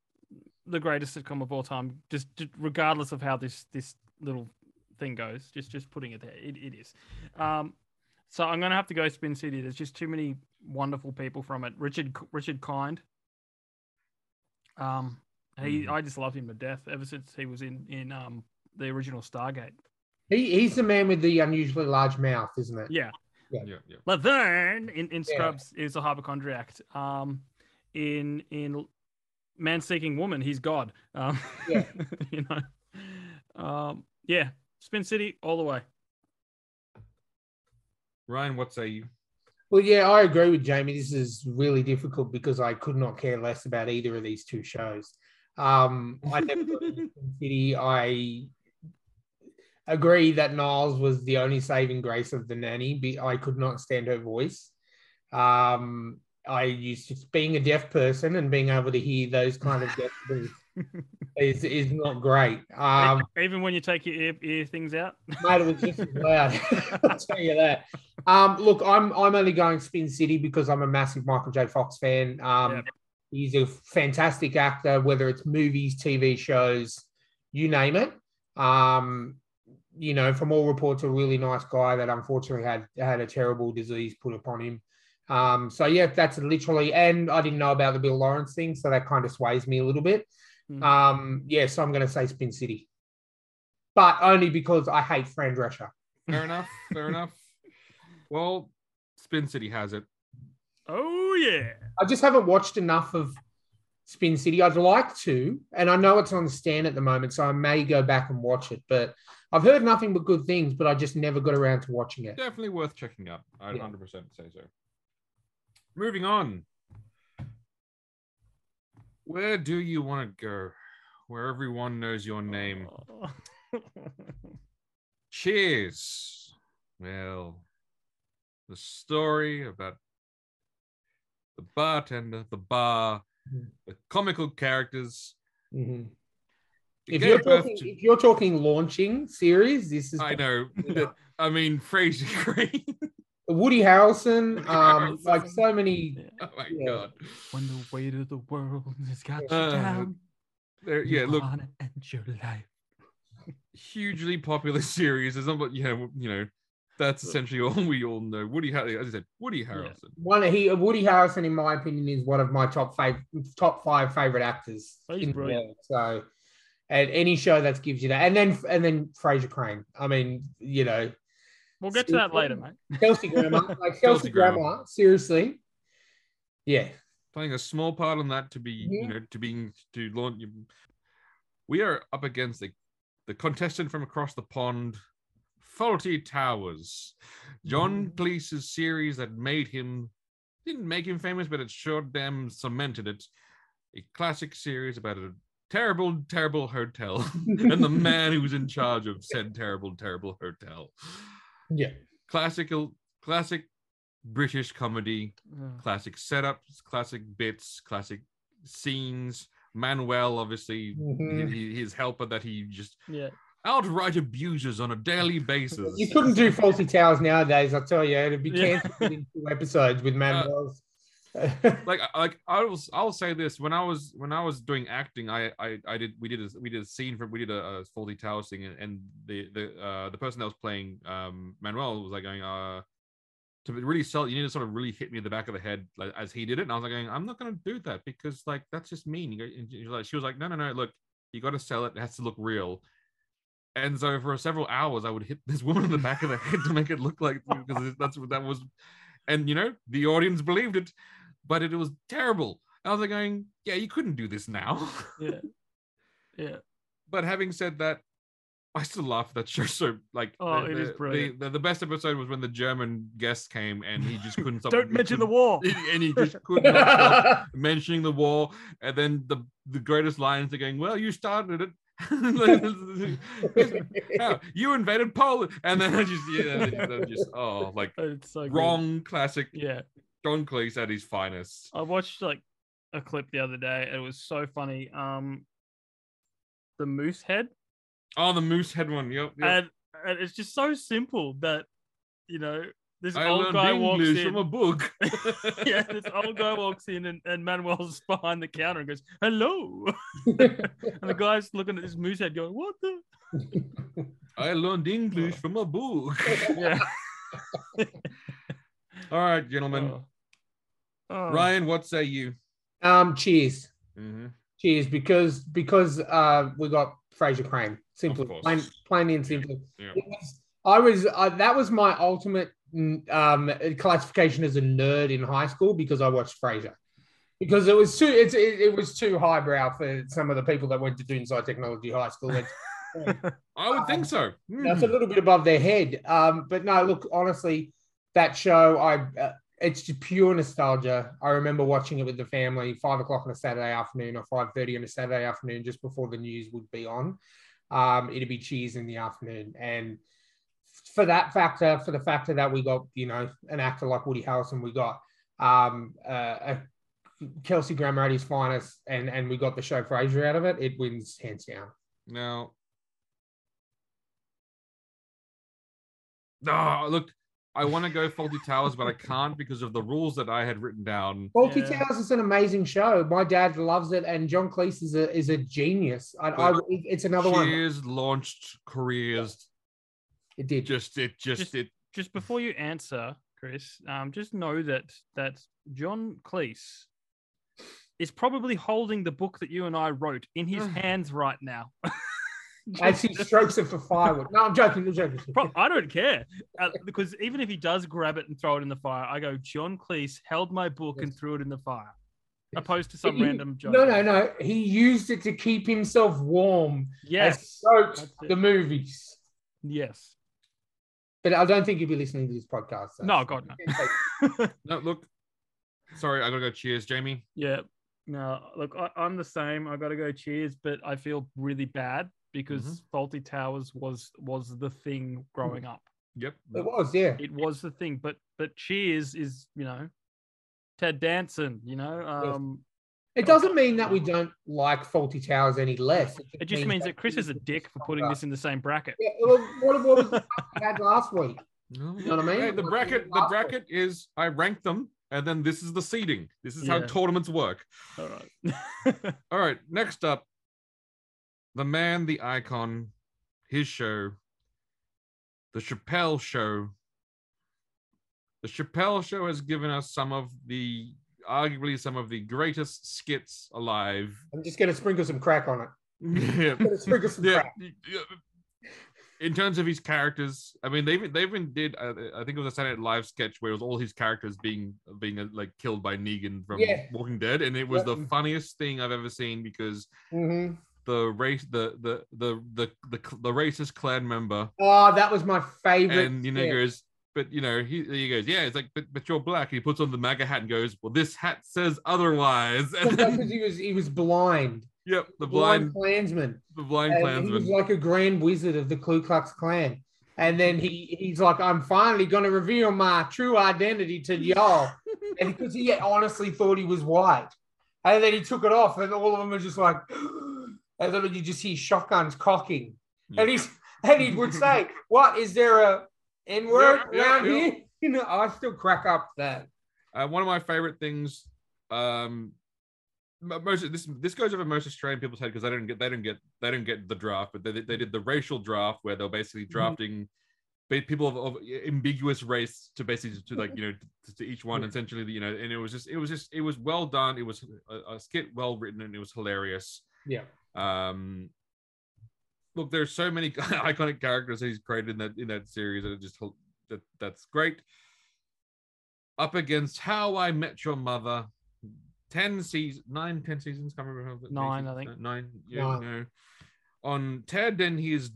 the greatest sitcom of all time, just regardless of how this this little thing goes. Just just putting it there, it, it is. Um, So I'm going to have to go Spin City. There's just too many wonderful people from it. Richard Richard Kind. Um, he mm. I just love him to death ever since he was in, in um the original Stargate. He He's the man with the unusually large mouth, isn't it? Yeah. Yeah. yeah, yeah. Laverne in, in Scrubs yeah. is a hypochondriac. Um, in in Man Seeking Woman, he's God. Um, yeah. you know. Um, yeah. Spin City all the way. Ryan, what say you? Well, yeah, I agree with Jamie. This is really difficult because I could not care less about either of these two shows. Um, I never got into Spin City. I agree that Niles was the only saving grace of the Nanny. I could not stand her voice. Um, I used to, being a deaf person and being able to hear those kind of deaf things is, is not great. Um, Even when you take your ear, ear things out? Mate, it was just as loud. I'll tell you that. Um, look, I'm I'm only going Spin City because I'm a massive Michael J. Fox fan. Um, yep. He's a fantastic actor, whether it's movies, T V shows, you name it. Um, you know, from all reports, a really nice guy that unfortunately had, had a terrible disease put upon him. Um, so, yeah, that's literally... And I didn't know about the Bill Lawrence thing, so that kind of sways me a little bit. Mm-hmm. Um, yeah, so I'm going to say Spin City. But only because I hate Fran Drescher. Fair enough, fair enough. Well, Spin City has it. Oh, yeah. I just haven't watched enough of Spin City. I'd like to, and I know it's on Stan at the moment, so I may go back and watch it. But I've heard nothing but good things, but I just never got around to watching it. Definitely worth checking out. I'd yeah. one hundred percent say so. Moving on. Where do you want to go? Where everyone knows your name. Oh. Cheers. Well... The story about the bartender, the bar, the comical characters. Mm-hmm. If, you're talking, to... if you're talking launching series, this is... I know. I mean, Fraser Green. Woody Harrelson. Woody um, Harrelson. Like so many... Oh, my yeah. God. When the weight of the world has got uh, you down, there, yeah, you look, want to end your life. Hugely popular series. There's not, you know, you know, that's essentially all we all know. Woody, as I said, Woody Harrelson. One of he, Woody Harrelson, in my opinion, is one of my top five, top five favorite actors. Oh, he's in brilliant. The world. So, and any show that gives you that, and then and then Fraser Crane. I mean, you know, we'll get to that later, mate. Kelsey Grammer, like Kelsey, Kelsey Grammer, Grammer, seriously. Yeah, playing a small part in that to be, yeah. you know, to being to launch. We are up against the the contestant from across the pond, Faulty Towers, John mm. Cleese's series that made him didn't make him famous, but it sure damn cemented it. A classic series about a terrible, terrible hotel and the man who was in charge of said terrible, terrible hotel. Yeah, classical, classic British comedy, mm. classic setups, classic bits, classic scenes. Manuel, obviously, mm-hmm. his, his helper that he just yeah. outright abuses on a daily basis. You couldn't do Faulty Towers nowadays, I tell you. It'd be cancelled yeah. in two episodes with Manuel's. Uh, like, like I was, I'll say this: when I was, when I was doing acting, I, I, I did, we did, a, we did a scene from, we did a, a Faulty Towers thing, and, and the, the, uh, the person that was playing um, Manuel was like going, uh. to really sell, you need to sort of really hit me in the back of the head, like, as he did it. And I was like, going, I'm not going to do that because, like, that's just mean. And she was like, no, no, no, look, you got to sell it. It has to look real. And so for several hours, I would hit this woman in the back of the head to make it look like, because that's what that was. And, you know, the audience believed it, but it, it was terrible. And I was like, going, yeah, you couldn't do this now. Yeah. Yeah. But having said that, I still laugh at that show. So, like, oh, the, it is brilliant. The, the, the best episode was when the German guest came and he just couldn't stop. Don't mention the war. And he just couldn't stop mentioning the war. And then the, the greatest lines are going, well, you started it. oh, you invaded Poland. And then I just, yeah, just, just oh, like, it's so wrong good. Classic. Yeah. John Cleese at his finest. I watched, like, a clip the other day. It was so funny. Um, The Moosehead. Oh, the Moosehead one. Yep, yep. And, and it's just so simple that, you know, this I old guy English walks in. From a book. yeah, this old guy walks in and, and Manuel's behind the counter and goes, hello. and the guy's looking at this Moosehead going, what the? I learned English oh. from a book. yeah. All right, gentlemen. Oh. Oh. Ryan, what say you? Um, cheers. Mm-hmm. Cheers, because, because uh, we got Fraser Crane. Simply, plain, plain and simple. Yeah. Yeah. Was, I was uh, that was my ultimate um, classification as a nerd in high school because I watched Frasier because it was too it's, it, it was too highbrow for some of the people that went to Doonside Technology High School. yeah. I would um, think so. Mm. That's a little bit above their head. Um, but no, look, honestly, that show I. Uh, It's just pure nostalgia. I remember watching it with the family, five o'clock on a Saturday afternoon or five thirty on a Saturday afternoon, just before the news would be on. Um, it'd be cheers in the afternoon. And for that factor, for the factor that we got, you know, an actor like Woody Harrelson, we got um, uh, Kelsey Grammer at his finest, and, and we got the show Frasier out of it. It wins hands down. Now, oh, look. I want to go Faulty Towers, but I can't because of the rules that I had written down. Faulty yeah. Towers is an amazing show. My dad loves it, and John Cleese is a is a genius. I, I, it's another Cheers one. Cheers launched careers. It did. Just it just, just it. Just before you answer, Chris, um, just know that that John Cleese is probably holding the book that you and I wrote in his hands right now. As he strokes it for firewood. No, I'm joking. I'm joking. I don't care uh, because even if he does grab it and throw it in the fire, I go, John Cleese held my book yes. and threw it in the fire, opposed to some he, random joke. No, no, no. He used it to keep himself warm. Yes, as he wrote the movies. Yes, but I don't think you'll be listening to this podcast. So no, God no. no, look. Sorry, I gotta go. Cheers, Jamie. Yeah. No, look, I, I'm the same. I gotta go. Cheers, but I feel really bad. Because mm-hmm. Faulty Towers was was the thing growing up. Yep, it was. Yeah, it was the thing. But but Cheers is you know, Ted Danson. You know, um, it doesn't mean that we don't like Faulty Towers any less. It just, it just means, means that, that Chris is a dick for putting this in the same bracket. Yeah, well, what, what was the we had last week? You know what I mean? Hey, the bracket the bracket week? Is I ranked them, and then this is the seeding. This is yeah. how tournaments work. All right. All right. Next up. The man, the icon, his show, the Chappelle show. The Chappelle show has given us some of the, arguably some of the greatest skits alive. I'm just going to sprinkle some crack on it. Yeah. I'm going to sprinkle some yeah. crack. in terms of his characters, I mean, they even they even did. Uh, I think it was a Saturday Night Live sketch where it was all his characters being being uh, like killed by Negan from yeah. Walking Dead, and it was yep. the funniest thing I've ever seen because mm-hmm. the race, the the the the the the racist clan member. Oh, that was my favorite. And you know, yeah. goes, but you know, he he goes, yeah, it's like, but but you're black. He puts on the MAGA hat and goes, well, this hat says otherwise. And then, because he was he was blind. Yep, the blind, blind Klansman. The blind and Klansman. He was like a grand wizard of the Ku Klux Klan. And then he, he's like, I'm finally going to reveal my true identity to y'all. And because he honestly thought he was white. And then he took it off and all of them were just like, and then you just hear shotguns cocking. Yeah. And, he's, and he would say, what, is there a N-word yeah, around yeah, yeah. here? You know, I still crack up that. Uh, one of my favorite things... Um, Most this this goes over most Australian people's head because they don't get they don't get they don't get the draft, but they they did the racial draft where they're basically drafting mm-hmm. people of, of ambiguous race to basically to like you know to, to each one yeah. essentially you know and it was just it was just it was well done, it was a, a skit well written and it was hilarious. Yeah. Um. Look, there's so many iconic characters that he's created in that in that series that are just that that's great. Up against How I Met Your Mother. Ten seasons, nine, ten seasons. Can't remember how nine, seasons, I think. Nine, yeah, nine. No. On Ted and his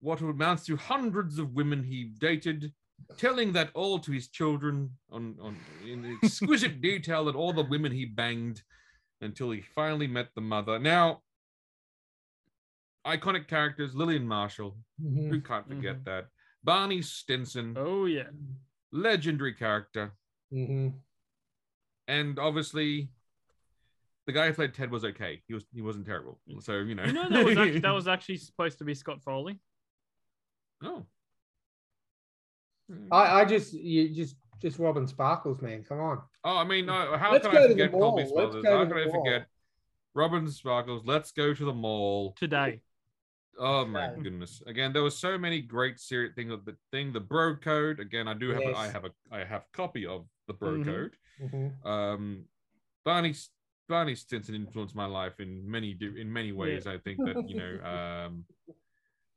what amounts to hundreds of women he dated, telling that all to his children on on in exquisite detail that all the women he banged until he finally met the mother. Now, iconic characters: Lillian Marshall, mm-hmm. who can't forget mm-hmm. that. Barney Stinson. Oh yeah, legendary character. Mm-hmm. And obviously, the guy who played Ted was okay. He was he wasn't terrible. So you know, you know that was actually, that was actually supposed to be Scott Foley. Oh, I, I just you just just Robin Sparkles, man. Come on. Oh, I mean, no, how Let's can I forget Colby Smulders? How can I forget Robin Sparkles? Let's go to the mall today. Oh my okay. goodness! Again, there were so many great series things. Of the thing, the Bro Code. Again, I do have yes. a, I have a I have copy of the Bro mm-hmm. Code. Mm-hmm. Um, Barney Barney Stinson influenced my life in many in many ways. Yeah. I think that you know, um,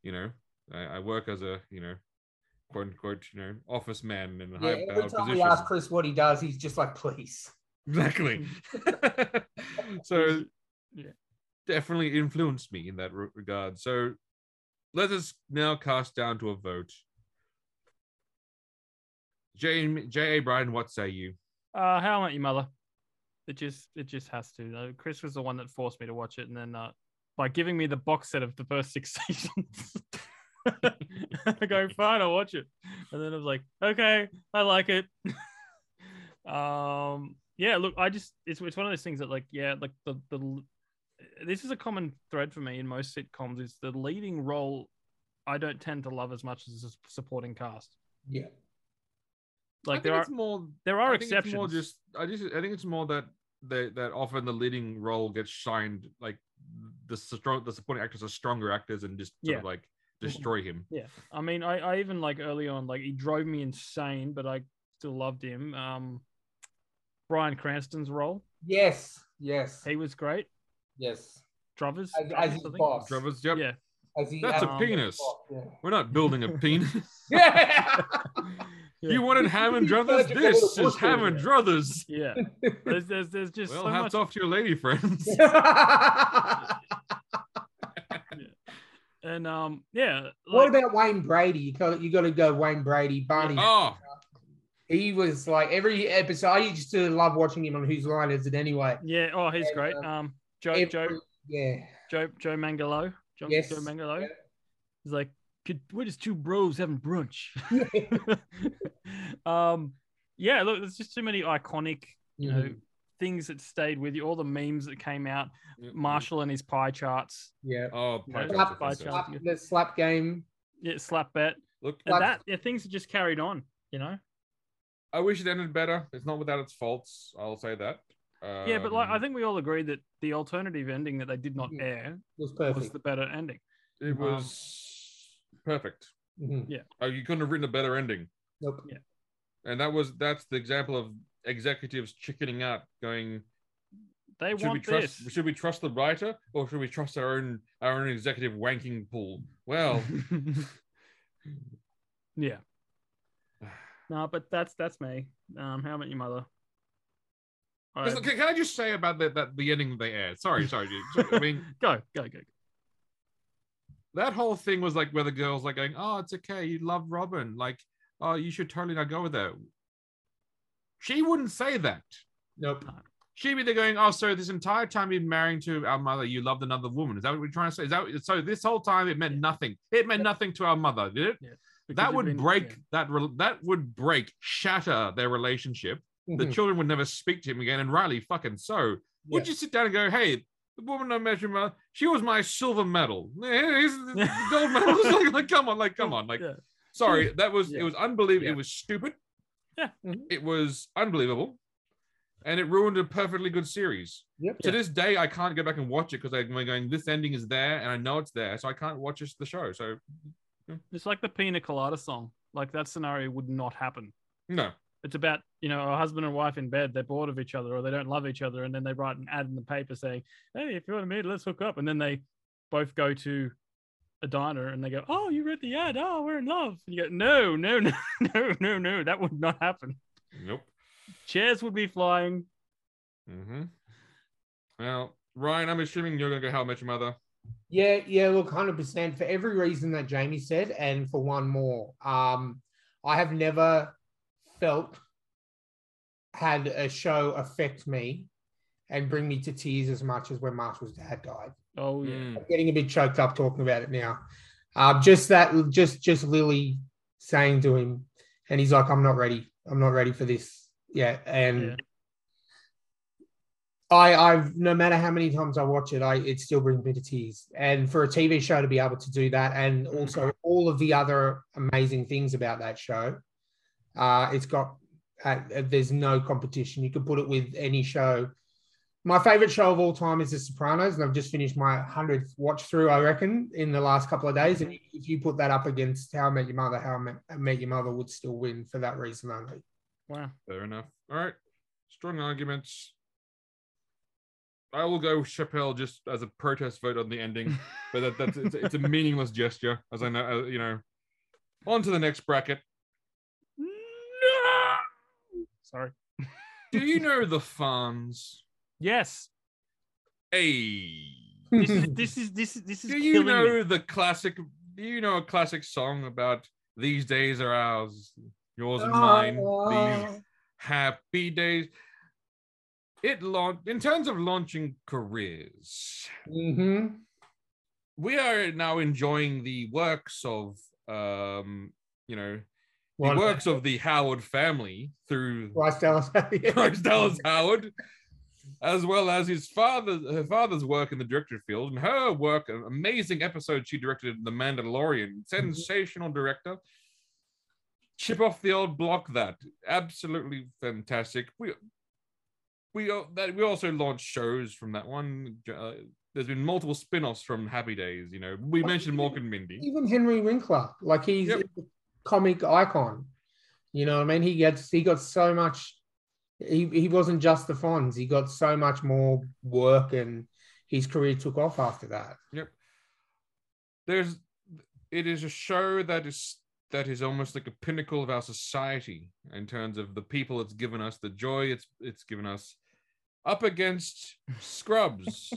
you know, I, I work as a you know, quote unquote, you know, office man in a high yeah, every time position. We ask Chris what he does, he's just like, please. Exactly. So, yeah. Definitely influenced me in that regard. So let us now cast down to a vote. J A Bryan, what say you? Uh, How I Met Your Mother. It just it just has to. Uh, Chris was the one that forced me to watch it, and then uh, by giving me the box set of the first six seasons, I go, fine, I'll watch it. And then I was like, okay, I like it. um, Yeah, look, I just, it's it's one of those things that like, yeah, like the the this is a common thread for me in most sitcoms is the leading role I don't tend to love as much as the supporting cast. Yeah. Like there are more, there are I exceptions. More just, I just I think it's more that they, that often the leading role gets shined like the strong the supporting actors are stronger actors and just sort yeah. of like destroy him. Yeah. I mean I, I even like early on like he drove me insane but I still loved him. Um Bryan Cranston's role. Yes. Yes. He was great. Yes. Travers? As, as his boss. Travers, yep. Yeah. As he, That's as a penis. Boss, yeah. We're not building a penis. yeah. You wanted ham and druthers? This is ham and druthers. Yeah. There's, there's, there's just well, so hats much... off to your lady friends. yeah. And, um, yeah. Like... What about Wayne Brady? You got, you got to go Wayne Brady, Barney. Oh. He was like, every episode, I used to love watching him on Whose Line Is It Anyway? Yeah. Oh, he's and, great. Um, um Joe, Every, Joe, yeah, Joe, Joe Mangalo, Joe, yes. Joe Mangalo. Yeah. He's like, we're just two bros having brunch. um, yeah, look, there's just too many iconic, you mm-hmm. know, things that stayed with you. All the memes that came out, mm-hmm. Marshall and his pie charts. Yeah. Oh, pie charts. Slap, pie slap, charts. The slap game. Yeah, slap bet. Look, and that yeah, things are just carried on. You know. I wish it ended better. It's not without its faults. I'll say that. Um, yeah, but like I think we all agree that the alternative ending that they did not air was, was the better ending. It was um, perfect. Mm-hmm. Yeah. Oh, you couldn't have written a better ending. Nope. Yeah. And that was that's the example of executives chickening out, going, They should want we trust, this. Should we trust the writer or should we trust our own our own executive wanking pool? Well, yeah. No, but that's that's me. Um, how about your mother? I... Can I just say about that that the ending they aired? Sorry, sorry. Dude. I mean, go, go, go. That whole thing was like where the girls like going, "Oh, it's okay. You love Robin. Like, oh, you should totally not go with her." She wouldn't say that. Nope. No. She'd be there going, "Oh, so this entire time you've been marrying to our mother, you loved another woman. Is that what we're trying to say? Is that so? This whole time it meant yeah. nothing. It meant yeah. nothing to our mother, did it?" Yeah. Because that would been, break yeah. that re- that would break shatter their relationship. Mm-hmm. The children would never speak to him again, and rightly fucking so. Yeah. Would you sit down and go, "Hey, the woman I met your mother, she was my silver medal. Here's the gold medal." Like, like, come on, like, come on, like. Yeah. Sorry, that was yeah. it was unbelievable. Yeah. It was stupid. Yeah, mm-hmm. It was unbelievable, and it ruined a perfectly good series. Yep. To yeah. this day, I can't go back and watch it because I'm going, this ending is there, and I know it's there, so I can't watch the show. So. It's like the Pina Colada song. Like, that scenario would not happen. No. It's about, you know, a husband and wife in bed. They're bored of each other or they don't love each other. And then they write an ad in the paper saying, "Hey, if you want to meet, let's hook up." And then they both go to a diner and they go, "Oh, you read the ad. Oh, we're in love." And you go, no, no, no, no, no, no. That would not happen. Nope. Chairs would be flying. Mm-hmm. Well, Ryan, I'm assuming you're going to go How I Met Your Mother. Yeah, yeah, look, one hundred percent for every reason that Jamie said, and for one more. Um, I have never felt had a show affect me and bring me to tears as much as when Marshall's dad died. Oh, yeah. I'm getting a bit choked up talking about it now. Uh, just that, just just Lily saying to him, and he's like, "I'm not ready. I'm not ready for this yet." And yeah. I, I've no matter how many times I watch it, I it still brings me to tears. And for a T V show to be able to do that, and also all of the other amazing things about that show, uh, it's got uh, there's no competition. You can put it with any show. My favorite show of all time is The Sopranos, and I've just finished my hundredth watch through, I reckon, in the last couple of days. And if you put that up against How I Met Your Mother, How I Met, Met Your Mother would still win for that reason only. Wow, fair enough. All right, strong arguments. I will go with Chappelle just as a protest vote on the ending, but that, that's it's, it's a meaningless gesture, as I know. Uh, you know, on to the next bracket. No, sorry. Do you know The Farms? Yes. Hey, this is this is this is this is. Do you know me. the classic? Do you know a classic song about "These days are ours, yours and mine"? Oh. These happy days. It launched in terms of launching careers. Mm-hmm. We are now enjoying the works of, um, you know, the what works of the Howard family through Bryce Dallas, Bryce Dallas Howard, as well as his father's her father's work in the director field and her work. An amazing episode she directed in The Mandalorian. Sensational mm-hmm. director. Chip off the old block. That absolutely fantastic. We. We that we also launched shows from that one. Uh, there's been multiple spin-offs from Happy Days. You know, we like mentioned Mork and Mindy. Even Henry Winkler, like he's yep. a comic icon. You know what I mean? He gets he got so much. He he wasn't just the Fonz. He got so much more work, and his career took off after that. Yep. There's it is a show that is. That is almost like a pinnacle of our society in terms of the people it's given us, the joy it's it's given us, up against Scrubs.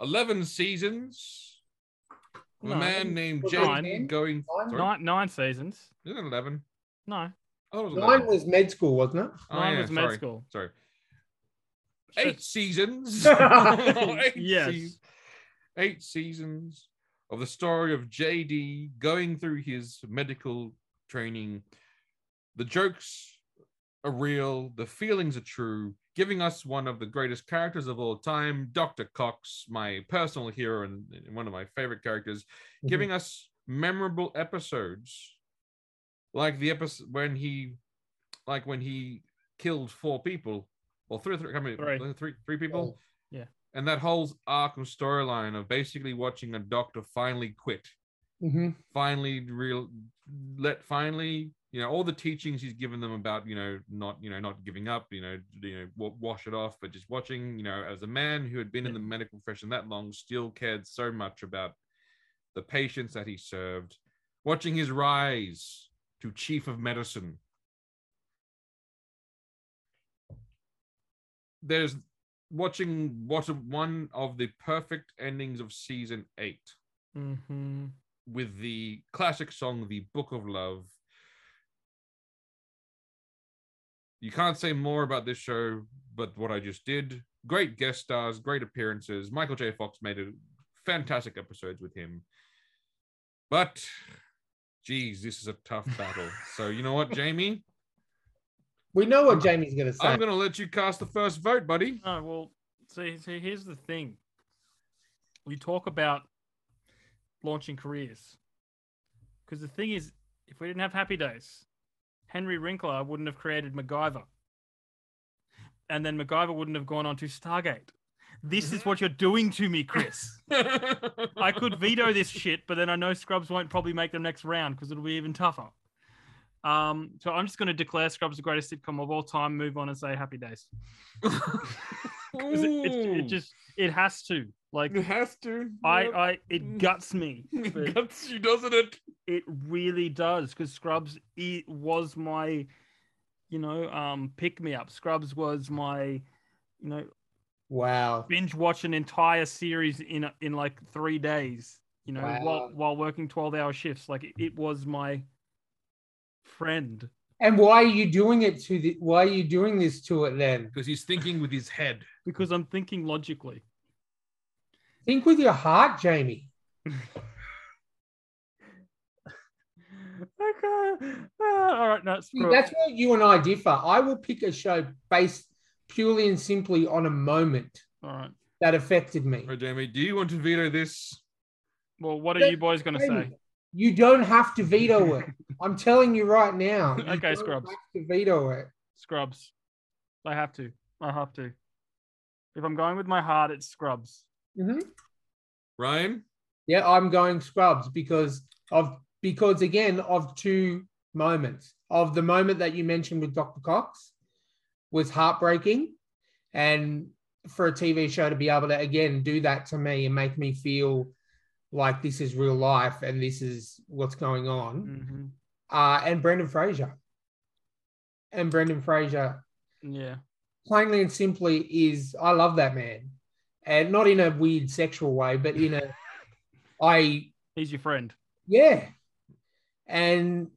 eleven seasons. No. A man named Jake nine. going... Nine, nine seasons. Isn't it eleven? No. Oh, it was eleven. Nine was med school, wasn't it? Oh, Nine yeah, was med sorry. school. Sorry. Eight seasons. Eight yes. Se- eight seasons. Of the story of J D going through his medical training. The jokes are real. The feelings are true. Giving us one of the greatest characters of all time, Doctor Cox, my personal hero and one of my favorite characters, mm-hmm. giving us memorable episodes. Like the episode when he, like when he killed four people, or three, three, I mean, three. three, three people. Oh, yeah. And that whole Arkham storyline of basically watching a doctor finally quit, mm-hmm. finally real, let finally you know, all the teachings he's given them about, you know, not, you know, not giving up, you know, you know, wash it off, but just watching, you know, as a man who had been in the medical profession that long, still cared so much about the patients that he served, watching his rise to chief of medicine. There's watching what one of the perfect endings of season eight, mm-hmm. with the classic song, The Book of Love. You can't say more about this show, but what I just did. Great guest stars, great appearances. Michael J. Fox made a fantastic episodes with him. But, geez, this is a tough battle. So, you know what, Jamie? We know what Jamie's going to say. I'm going to let you cast the first vote, buddy. Oh, well, see, see, here's the thing. We talk about launching careers. Because the thing is, if we didn't have Happy Days, Henry Winkler wouldn't have created MacGyver. And then MacGyver wouldn't have gone on to Stargate. This is what you're doing to me, Chris. I could veto this shit, but then I know Scrubs won't probably make the next round because it'll be even tougher. Um, so I'm just going to declare Scrubs the greatest sitcom of all time, move on and say Happy Days. it, it, it just, it has to. Like, it has to. I, yep. I, it guts me. It guts you, doesn't it? It really does, because Scrubs it was my, you know, um, pick-me-up. Scrubs was my, you know... Wow. Binge watch an entire series in in like three days, you know, wow. while while working twelve-hour shifts. Like it, it was my friend. And why are you doing it to the? Why are you doing this to it then? Because he's thinking with his head. Because I'm thinking logically. Think with your heart, Jamie. Okay. Ah, all right. No, screw That's it. Where you and I differ. I will pick a show based purely and simply on a moment All right. that affected me. All right, Jamie, do you want to veto this? Well, what are That's you boys going to say? You don't have to veto it. I'm telling you right now. You okay, Scrubs. Have to veto it. Scrubs. I have to. I have to. If I'm going with my heart, it's Scrubs. Mm-hmm. Ryan? Yeah, I'm going Scrubs because of because again of two moments. Of the moment that you mentioned with Doctor Cox. Was heartbreaking, and for a T V show to be able to again do that to me and make me feel like this is real life and this is what's going on. Mm-hmm. uh, and Brendan Fraser and Brendan Fraser yeah plainly and simply is I love that man, and not in a weird sexual way, but in a I he's your friend. Yeah. And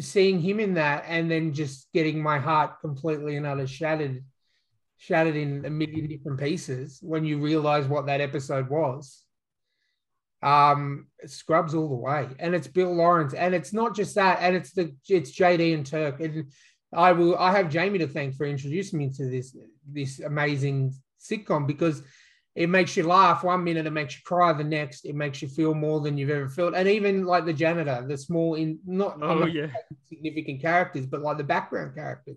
seeing him in that and then just getting my heart completely and utterly shattered, shattered in a million different pieces when you realise what that episode was. Um, Scrubs all the way. And it's Bill Lawrence. And it's not just that. And it's the it's J D and Turk. And I will I have Jamie to thank for introducing me to this this amazing sitcom, because it makes you laugh one minute, it makes you cry the next, it makes you feel more than you've ever felt. And even like the janitor, the small, in not, oh, not yeah. significant characters, but like the background characters.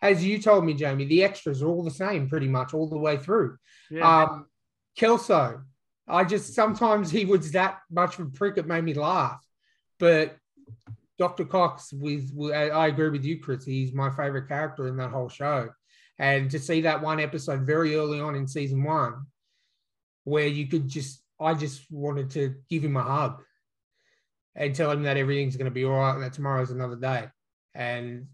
As you told me, Jamie, the extras are all the same pretty much all the way through. Yeah. Um, Kelso, I just, sometimes he was that much of a prick, it made me laugh. But Doctor Cox, with I agree with you, Chris, he's my favourite character in that whole show. And to see that one episode very early on in season one, where you could just, I just wanted to give him a hug and tell him that everything's going to be all right and that tomorrow's another day. And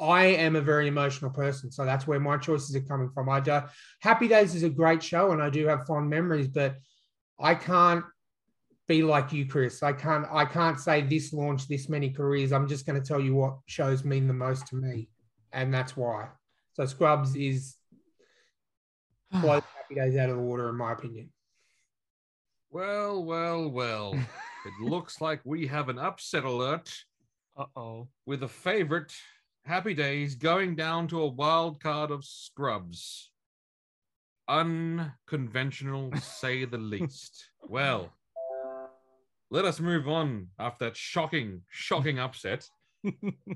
I am a very emotional person, so that's where my choices are coming from. I do, Happy Days is a great show and I do have fond memories, but I can't be like you, Chris. I can't, I can't say this launched this many careers. I'm just going to tell you what shows mean the most to me, and that's why. So Scrubs is... Blows Happy Days out of the water, in my opinion. Well, well, well. It looks like we have an upset alert. Uh-oh. With a favorite, Happy Days, going down to a wild card of Scrubs. Unconventional, say the least. Well, let us move on after that shocking, shocking upset.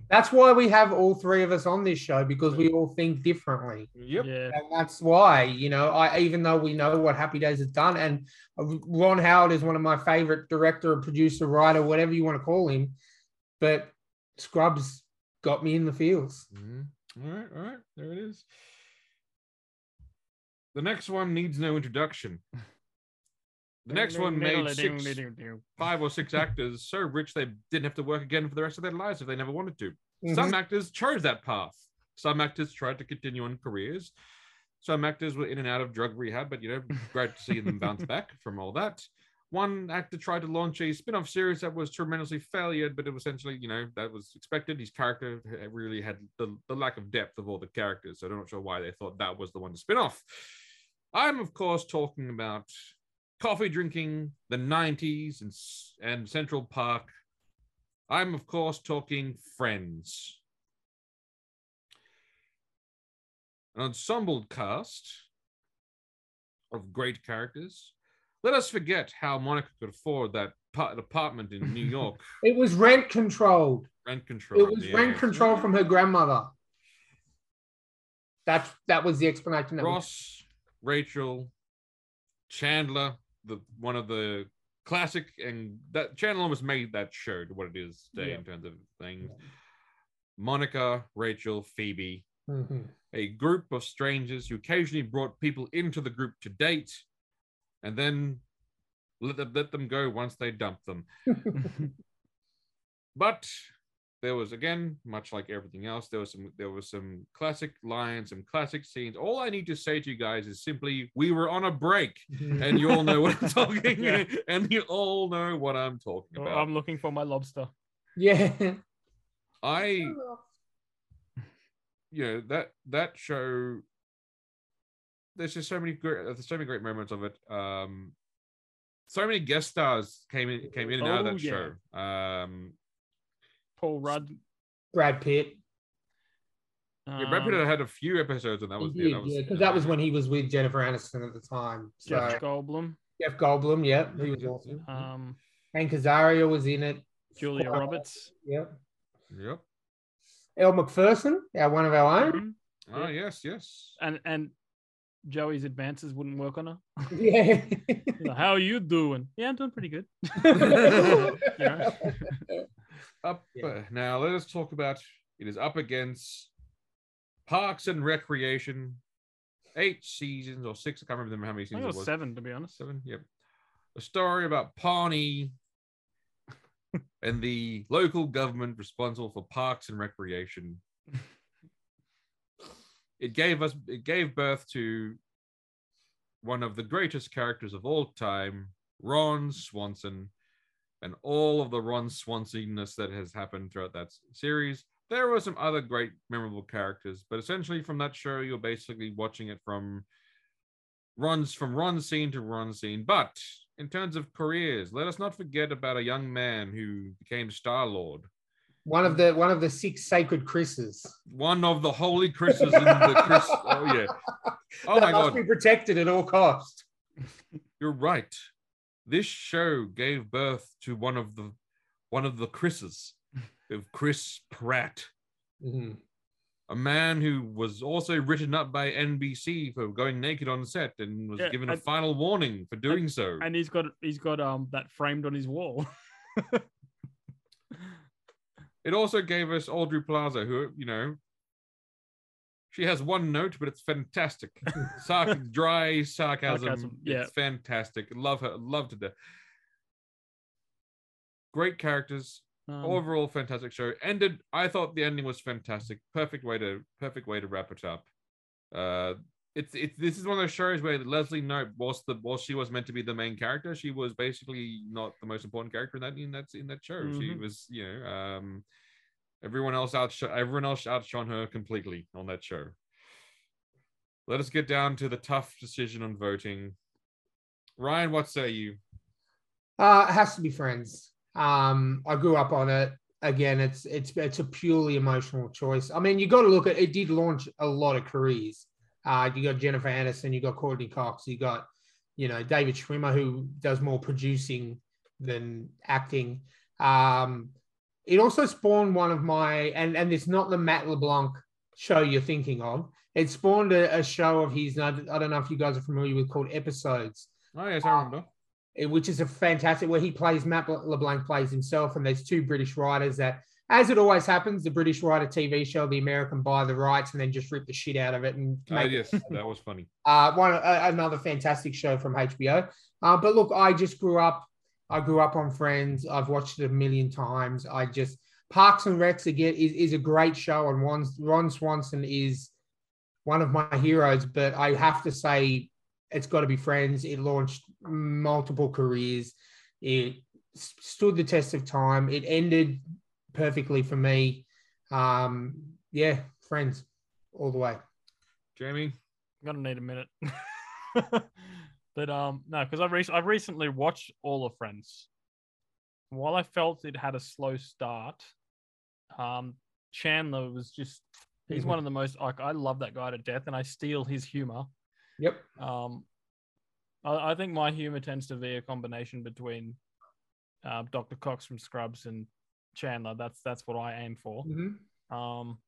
That's why we have all three of us on this show, because we all think differently. Yep. Yeah. And that's why, you know, I even though we know what Happy Days has done, and Ron Howard is one of my favorite director, producer, writer, whatever you want to call him, but Scrubs got me in the feels. Mm-hmm. All right, all right. There it is. The next one needs no introduction. The next one made six, five or six actors so rich they didn't have to work again for the rest of their lives if they never wanted to. Mm-hmm. Some actors chose that path. Some actors tried to continue on careers. Some actors were in and out of drug rehab, but, you know, great to see them bounce back from all that. One actor tried to launch a spin-off series that was tremendously failed, but it was essentially, you know, that was expected. His character really had the, the lack of depth of all the characters, so I'm not sure why they thought that was the one to spin off. I'm, of course, talking about coffee drinking, the nineties, and, and Central Park. I'm, of course, talking Friends. An ensemble cast of great characters. Let us forget how Monica could afford that part, apartment in New York. It was rent controlled. Rent controlled. It was yeah. rent controlled from her grandmother. That's that was the explanation. That Ross, we... Rachel, Chandler, the one of the classic, and that Chandler almost made that show to what it is today yeah. in terms of things. Yeah. Monica, Rachel, Phoebe. Mm-hmm. A group of strangers who occasionally brought people into the group to date and then let them, let them go once they dumped them. But there was, again, much like everything else, there was some there was some classic lines, some classic scenes. All I need to say to you guys is simply, we were on a break, and you all know what I'm talking yeah. and you all know what I'm talking about. I'm looking for my lobster. Yeah. I... You know, that that show, there's just so many great, there's so many great moments of it. Um, so many guest stars came in, came in and oh, out of that yeah. show. Um, Paul Rudd, Brad Pitt. Um, yeah, Brad Pitt had a few episodes, and that was did, yeah, because that, yeah, that was when he was with Jennifer Aniston at the time. So. Jeff Goldblum. Jeff Goldblum, yeah, he was awesome. Um, Hank Azaria was in it. Julia Four, Roberts. Yeah. Yep. Elle McPherson, our one of our own. Oh, yeah. yes, yes. And and Joey's advances wouldn't work on her. Yeah. How are you doing? Yeah, I'm doing pretty good. yeah. Up yeah. uh, now, let us talk about it is up against Parks and Recreation, eight seasons or six. I can't remember how many seasons I think it was. Seven, to be honest. Seven. Yep. A story about Pawnee and the local government responsible for parks and recreation. It gave us, it gave birth to one of the greatest characters of all time, Ron Swanson, and all of the Ron Swanson-ness that has happened throughout that series. There were some other great, memorable characters, but essentially from that show, you're basically watching it from Ron's from Ron scene to Ron scene, but. In terms of careers, let us not forget about a young man who became Star-Lord. One of the one of the six sacred Chris's. One of the holy Chris's. in the Chris. Oh yeah. Oh that my must God. Be protected at all costs. You're right. This show gave birth to one of the one of the Chris's, of Chris Pratt, mm-hmm. a man who was also written up by N B C for going naked on set and was yeah, given and, a final warning for doing and, so. And he's got he's got um that framed on his wall. It also gave us Audrey Plaza, who, you know, she has one note, but it's fantastic. Sarc dry sarcasm. sarcasm yeah. It's fantastic. Love her. Love to death. Great characters. Um, Overall, fantastic show. Ended. I thought the ending was fantastic. Perfect way to perfect way to wrap it up. Uh, it's it's this is one of those shows where Leslie Knope, whilst the whilst she was meant to be the main character, she was basically not the most important character in that in that in that show. Mm-hmm. She was, you know, um, everyone else out everyone else outshone her completely on that show. Let us get down to the tough decision on voting. Ryan, what say you? Uh, it has to be Friends. Um, I grew up on it. Again, it's it's it's a purely emotional choice. I mean, you got to look at it. Did launch a lot of careers. Uh, you got Jennifer Aniston, you got Courtney Cox, you got, you know, David Schwimmer, who does more producing than acting. Um, it also spawned one of my and and it's not the Matt LeBlanc show you're thinking of. It spawned a, a show of his. I don't know if you guys are familiar with called Episodes. Oh yes, I remember. Um, Which is a fantastic where he plays Matt LeBlanc plays himself, and there's two British writers that as it always happens, the British write a T V show, the American buy the rights, and then just rip the shit out of it. And make oh, yes, it. That was funny. Uh, one uh, another fantastic show from H B O. Uh, but look, I just grew up. I grew up on Friends. I've watched it a million times. I just Parks and Recs again is, is a great show, and Ron, Ron Swanson is one of my heroes. But I have to say, it's got to be Friends. It launched multiple careers. It stood the test of time. It ended perfectly for me. Um, yeah, Friends all the way. Jamie? I'm going to need a minute. But um, no, because I've, re- I've recently watched all of Friends. While I felt it had a slow start, um, Chandler was just, he's mm-hmm. one of the most, like, I love that guy to death, and I steal his humor. Yep. Um, I, I think my humor tends to be a combination between uh, Doctor Cox from Scrubs and Chandler. That's that's what I aim for. Mm-hmm. Um,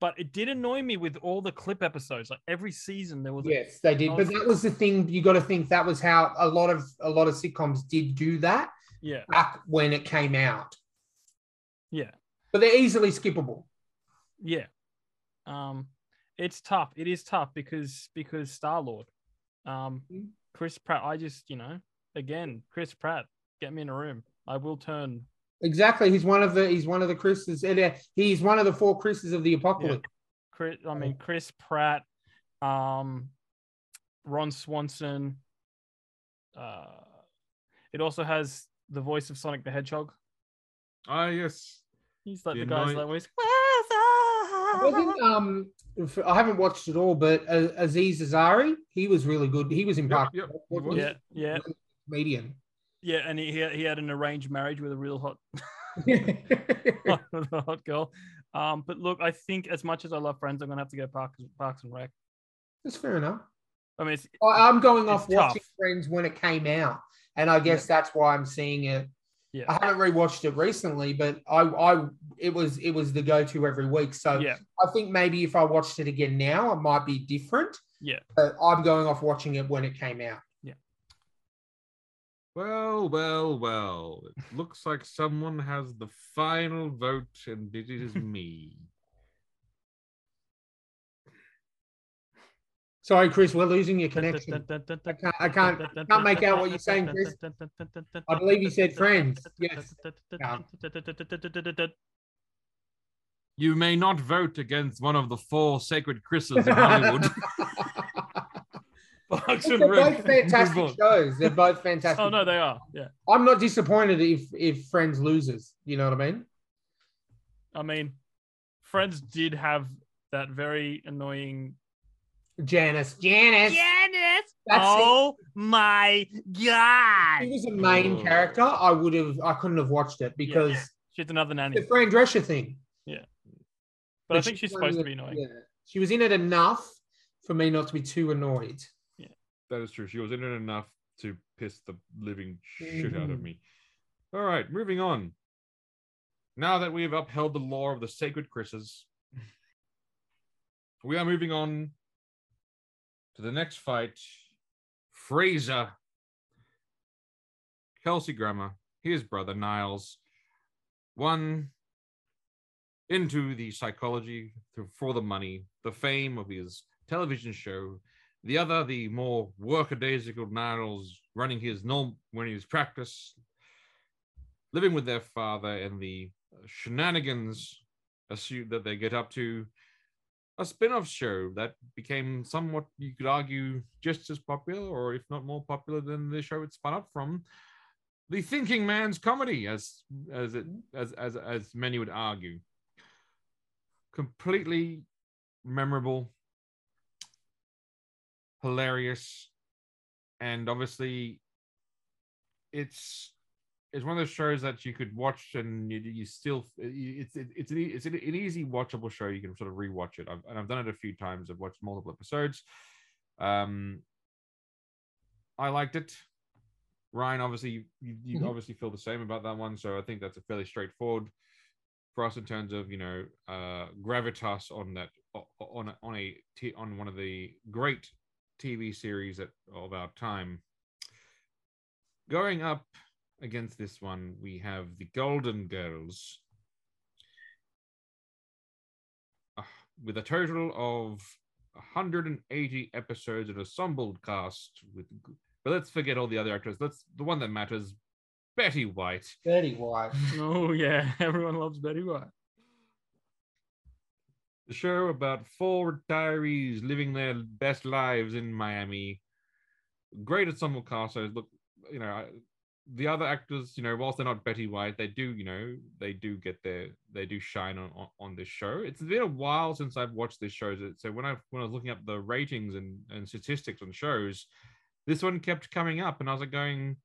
but it did annoy me with all the clip episodes. Like every season, there was yes, a- they did. But that was the thing. You got to think that was how a lot of a lot of sitcoms did do that. Yeah. Back when it came out. Yeah. But they're easily skippable. Yeah. Um. It's tough. It is tough because because Star-Lord, um, Chris Pratt. I just you know again Chris Pratt. Get me in a room. I will turn. Exactly. He's one of the he's one of the Chris's. He's one of the four Chris's of the apocalypse. Yeah. Chris, I mean Chris Pratt, um, Ron Swanson. Uh, it also has the voice of Sonic the Hedgehog. Ah uh, yes. He's like the, the guy's like always. Wasn't, um, I haven't watched it all, but Aziz Ansari, he was really good. He was in Park. Yep, yep. Yeah, yeah. Comedian. Yeah, and he he had an arranged marriage with a real hot, hot, hot girl. Um, but look, I think as much as I love Friends, I'm gonna have to go Parks Parks and Rec. That's fair enough. I mean, it's, I'm going off watching tough. Friends when it came out, and I guess yeah. that's why I'm seeing it. Yeah. I haven't rewatched it recently, but I, I, it was, it was the go-to every week. So yeah. I think maybe if I watched it again now, it might be different. Yeah, but I'm going off watching it when it came out. Yeah. Well, well, well. It looks like someone has the final vote, and it is me. Sorry, Chris, we're losing your connection. I can't, I can't, I can't make out what you're saying, Chris. I believe you said Friends. Yes. No. You may not vote against one of the four sacred Chris's in Hollywood. Fox and They're both fantastic shows. They're both fantastic. Oh, no, they are. Yeah. I'm not disappointed if, if Friends loses. You know what I mean? I mean, Friends did have that very annoying... Janice, Janice, Janice! That's oh it. My god! If she was a main oh. character, I would have, I couldn't have watched it because yeah. she's another nanny. The Fran Drescher thing. Yeah, but, but I think she she's supposed to be annoying. Yeah. She was in it enough for me not to be too annoyed. Yeah, that is true. She was in it enough to piss the living shit mm-hmm. out of me. All right, moving on. Now that we have upheld the lore of the sacred Chris's, we are moving on to the next fight. Fraser, Kelsey Grammer, his brother Niles, won into the psychology for the money, the fame of his television show. The other, the more workadaisical Niles, running his normal when he was practice, living with their father, and the shenanigans that they get up to. A spin-off show that became somewhat, you could argue, just as popular, or if not more popular than the show it spun up from, the Thinking Man's Comedy, as as it as as as many would argue. Completely memorable, hilarious, and obviously, it's it's one of those shows that you could watch and you, you still it's it, it's an it's an, an easy watchable show. You can sort of rewatch it. I've, and I've done it a few times. I've watched multiple episodes. Um, I liked it. Ryan, obviously, you, you mm-hmm. obviously feel the same about that one. So I think that's a fairly straightforward for us in terms of you know uh, gravitas on that on a, on a on one of the great T V series that, of our time. Going up against this one, we have the Golden Girls, with a total of one hundred eighty episodes, an assembled cast with, but let's forget all the other actors. Let's the one that matters, Betty White. Betty White. Oh yeah, everyone loves Betty White. The show about four retirees living their best lives in Miami. Great ensemble cast. So look, you know, I, the other actors, you know, whilst they're not Betty White, they do, you know, they do get their, they do shine on, on, on this show. It's been a while since I've watched this show. So when I when I was looking up the ratings and, and statistics on shows, this one kept coming up, and I was like going,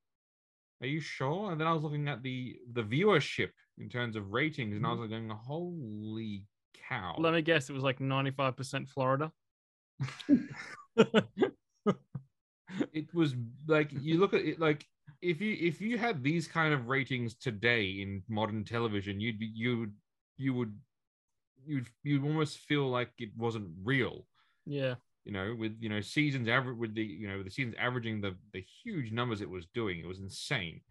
are you sure? And then I was looking at the the viewership in terms of ratings, and I was like going, holy cow. Let me guess, it was like ninety-five percent Florida. It was like, you look at it like, if you if you had these kind of ratings today in modern television, you'd be you you would you'd you'd almost feel like it wasn't real. Yeah. You know, with you know seasons average with the you know the seasons averaging the the huge numbers it was doing, it was insane.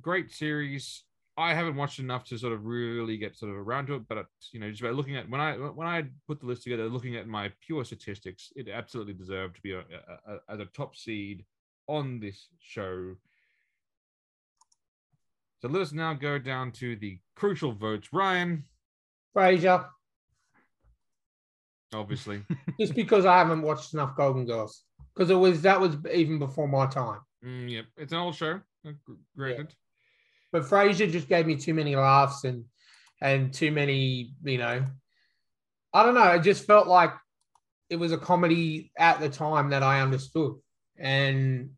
Great series. I haven't watched enough to sort of really get sort of around to it, but you know, just by looking at when I when I put the list together, looking at my pure statistics, it absolutely deserved to be a, a, a, as a top seed on this show. So let us now go down to the crucial votes. Ryan, Frasier, obviously, just because I haven't watched enough Golden Girls, because it was that was even before my time. Mm, yep, it's an old show, granted. Yeah. But Frasier just gave me too many laughs and and too many, you know, I don't know. It just felt like it was a comedy at the time that I understood. And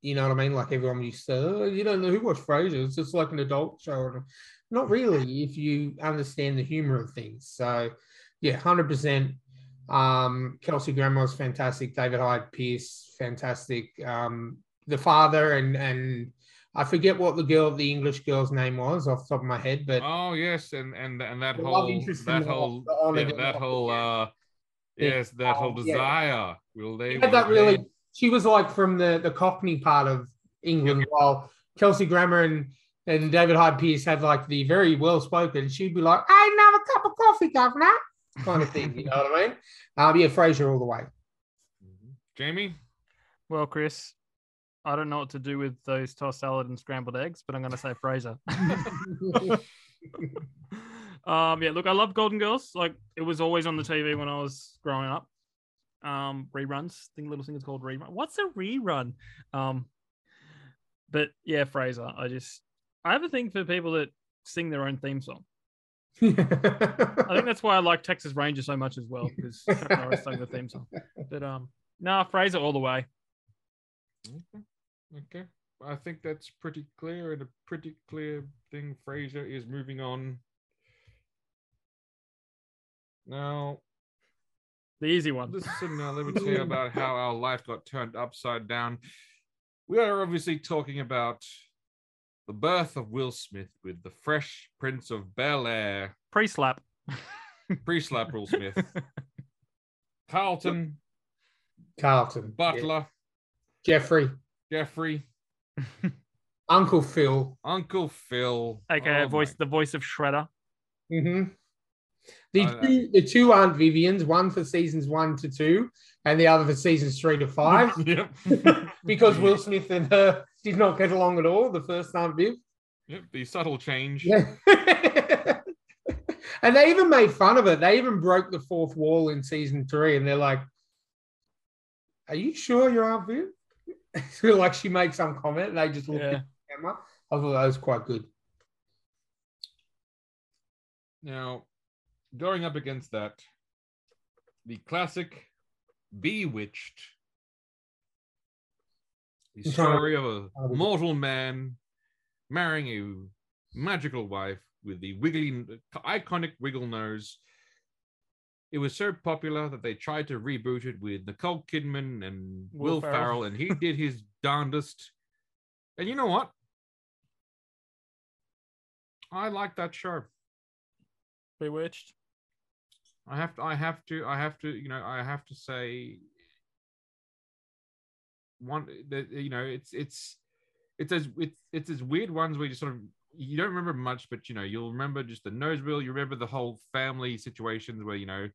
you know what I mean? Like everyone used to, oh, you don't know who watched Frasier. It's just like an adult show. Not really, if you understand the humor of things. So yeah, one hundred percent. Um, Kelsey Grammer's fantastic. David Hyde Pierce, fantastic. Um, the father and and... I forget what the girl, the English girl's name was off the top of my head, but oh yes, and and and that whole that whole yeah, that whole uh, yes that um, whole desire. Yeah. Will they? Will that really? They? She was like from the, the Cockney part of England, yeah. While Kelsey Grammer and, and David Hyde Pierce had like the very well spoken. She'd be like, "I love a cup of coffee, governor," kind of thing. You know what I mean? Um, yeah, Frasier all the way. Mm-hmm. Jamie, well, Chris. I don't know what to do with those tossed salad and scrambled eggs, but I'm going to say Frasier. um, yeah, look, I love Golden Girls. Like, it was always on the T V when I was growing up. Um, reruns, thing, little thing is called rerun. What's a rerun? Um, but yeah, Frasier. I just, I have a thing for people that sing their own theme song. I think that's why I like Texas Ranger so much as well, because Chuck Norris sang the theme song. But um, no, nah, Frasier all the way. Okay. Okay, I think that's pretty clear and a pretty clear thing. Frasier is moving on. Now, the easy one. Listen, now let me tell you about how our life got turned upside down. We are obviously talking about the birth of Will Smith with the Fresh Prince of Bel-Air. Pre-slap. Pre-slap Will Smith. Carlton. Carlton. Butler. Yeah. Jeffrey. Jeffrey. Uncle Phil. Uncle Phil. Okay, oh, voice the voice of Shredder. Mm-hmm. The oh, two no. the two aren't Vivians, one for seasons one to two, and the other for seasons three to five. Yep. Because Will Smith and her did not get along at all, the first Aunt Viv. Yep, the subtle change. Yeah. And they even made fun of it. They even broke the fourth wall in season three, and they're like, "Are you sure you're Aunt Viv?" So like she makes some comment and they just look yeah. at the camera. I thought that was quite good. Now, going up against that, the classic Bewitched. The story of a mortal man marrying a magical wife with the wiggly, iconic wiggle nose. It was so popular that they tried to reboot it with Nicole Kidman and Will, Will Ferrell. Ferrell, and he did his darndest. And you know what? I like that show. Bewitched. I have to. I have to. I have to. You know. I have to say. One. You know. It's. It's. It's as. It's. It's as weird ones where you sort of you don't remember much, but, you know, you'll remember just the nose wheel. You remember the whole family situations where, you know,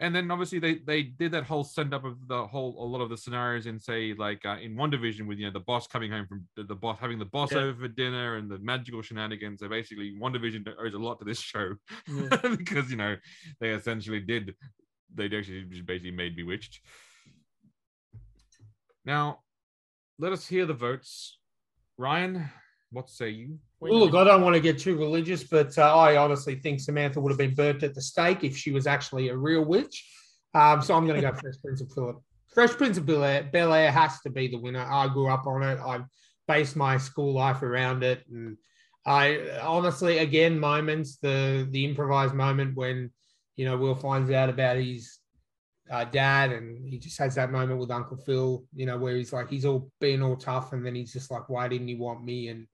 and then obviously they, they did that whole send up of the whole, a lot of the scenarios in, say, like uh, in WandaVision with, you know, the boss coming home from the, the boss, having the boss yeah. over for dinner and the magical shenanigans. So basically WandaVision owes a lot to this show yeah. because, you know, they essentially did, they actually just basically made Bewitched. Now, let us hear the votes. Ryan, what say you? Well, look, I don't want to get too religious, but uh, I honestly think Samantha would have been burnt at the stake if she was actually a real witch. Um, so I'm going to go Fresh Prince of Philip. Fresh Prince of Bel-Air, Bel-Air has to be the winner. I grew up on it. I based my school life around it. And I honestly, again, moments, the, the improvised moment when, you know, Will finds out about his uh, dad and he just has that moment with Uncle Phil, you know, where he's like, he's all being all tough. And then he's just like, why didn't you want me? And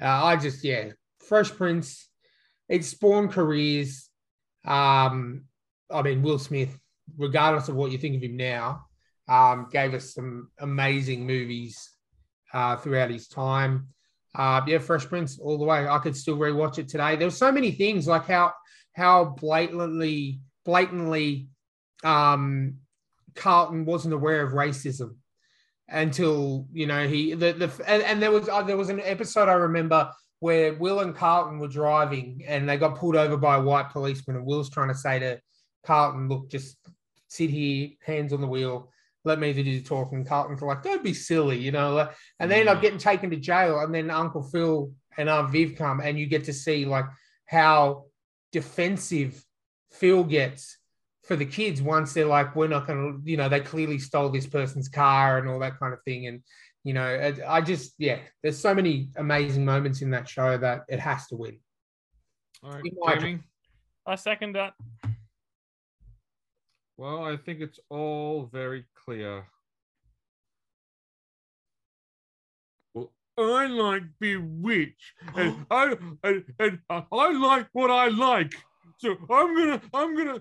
Uh, I just, yeah, Fresh Prince, it spawned careers. Um, I mean, Will Smith, regardless of what you think of him now, um, gave us some amazing movies uh, throughout his time. Uh, yeah, Fresh Prince all the way. I could still rewatch it today. There were so many things, like how how blatantly, blatantly um, Carlton wasn't aware of racism. Until, you know, he the, the and, and there was uh, there was an episode I remember where Will and Carlton were driving and they got pulled over by a white policeman, and Will's trying to say to Carlton, look, just sit here, hands on the wheel, let me do the talking. Carlton's like, don't be silly, you know, like, and they end up getting taken to jail, and then Uncle Phil and Aunt Viv come, and you get to see like how defensive Phil gets for the kids once they're like, we're not going to, you know, they clearly stole this person's car and all that kind of thing. And, you know, I just, yeah, there's so many amazing moments in that show that it has to win. All right, Jamie. I second that. Well, I think it's all very clear. Well, I like Bewitched, and I and, and I like what I like. So I'm gonna, I'm gonna,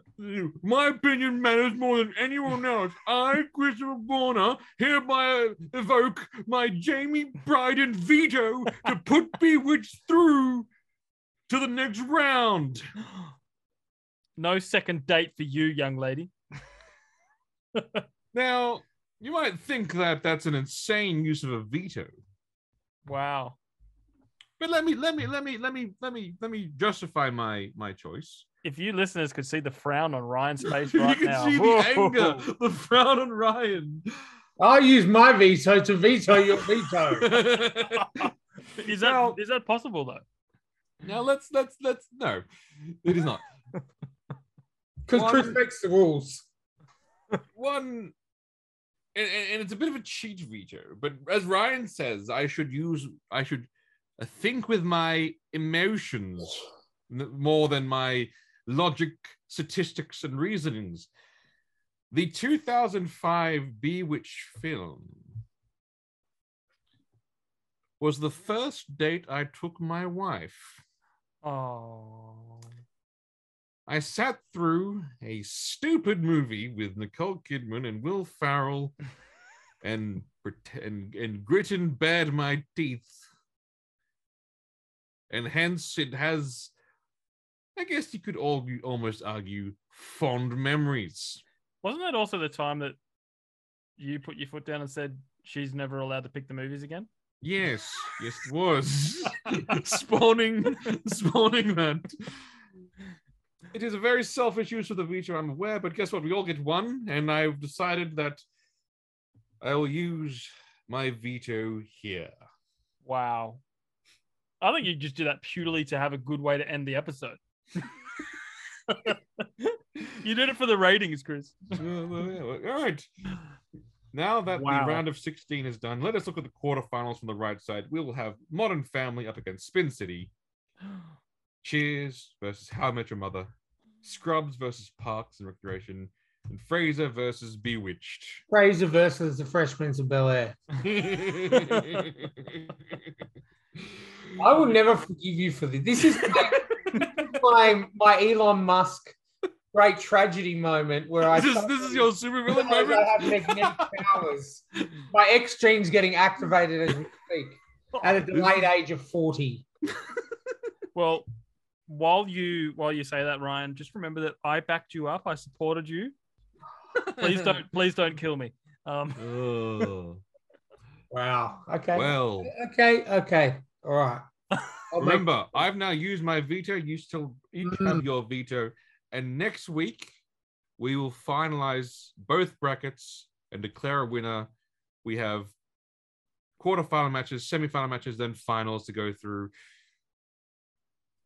my opinion matters more than anyone else. I, Christopher Warner, hereby evoke my Jamie Bryden veto to put Bewitched through to the next round. No second date for you, young lady. Now, you might think that that's an insane use of a veto. Wow. But let me, let me, let me, let me, let me, let me justify my my choice. If you listeners could see the frown on Ryan's face right now. You can now. see Whoa. the anger, the frown on Ryan. I'll use my veto to veto your veto. Is that now, is that possible though? Now let's let's let's no, it is not. Because Chris makes the rules. One. And, and it's a bit of a cheat veto, but as Ryan says, I should use I should. I think with my emotions more than my logic, statistics, and reasonings. The two thousand five Bewitched film was the first date I took my wife. Oh. I sat through a stupid movie with Nicole Kidman and Will Ferrell and, and, and grit and bared my teeth. And hence it has, I guess you could all almost argue, fond memories. Wasn't that also the time that you put your foot down and said she's never allowed to pick the movies again? Yes, yes it was. spawning, spawning that. It is a very selfish use of the veto, I'm aware, but guess what? We all get one, and I've decided that I will use my veto here. Wow. I think you just do that purely to have a good way to end the episode. You did it for the ratings, Chris. uh, well, yeah, well, all right. Now that wow. the round of sixteen is done, let us look at the quarterfinals from the right side. We will have Modern Family up against Spin City. Cheers versus How I Met Your Mother. Scrubs versus Parks and Recreation. And Frasier versus Bewitched. Frasier versus the Fresh Prince of Bel-Air. I will never forgive you for this. This is my, my, my Elon Musk great tragedy moment where I... This, this is your supervillain moment? I have magnetic powers. My X gene's getting activated as we speak at a delayed age of forty. Well, while you while you say that, Ryan, just remember that I backed you up. I supported you. Please don't please don't kill me. Um. Wow. Okay. Well. Okay. Okay. All right. Remember, make... I've now used my veto. You still each have your veto, and next week we will finalize both brackets and declare a winner. We have quarterfinal matches, semi-final matches, then finals to go through.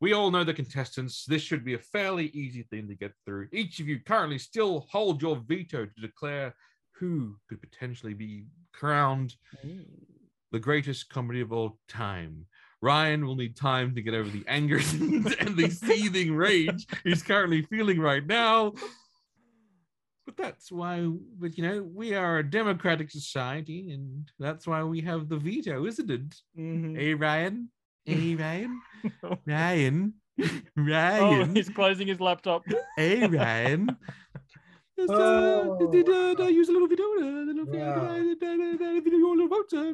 We all know the contestants. This should be a fairly easy thing to get through. Each of you currently still hold your veto to declare who could potentially be crowned the greatest comedy of all time. Ryan will need time to get over the anger and the seething rage he's currently feeling right now. But that's why, but you know, we are a democratic society, and that's why we have the veto, isn't it? Mm-hmm. Hey, Ryan. Hey, Ryan. Ryan. Ryan. Oh, he's closing his laptop. Hey, Ryan. Just, uh, oh. did, uh, use a little video, a little video about a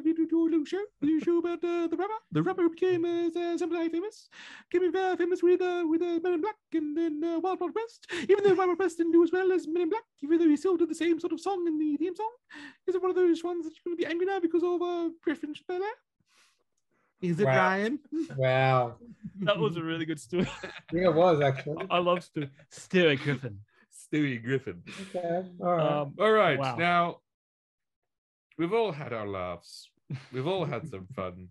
little show, a little show about uh, the rapper. The rapper became uh, somebody famous, became uh, famous with uh, with uh, Men in Black and then uh, Wild Wild West. Even though Wild Wild West didn't do as well as Men in Black, even though he still did the same sort of song in the theme song, is it one of those ones that you're going to be angry now because of uh, preference there? Is it wow. Ryan? Wow, that was a really good story. Yeah, it was actually. I love Stewie. Stewie Griffin. Stewie Griffin. Okay. All right. Um, all right. Wow. Now, we've all had our laughs. We've all had some fun.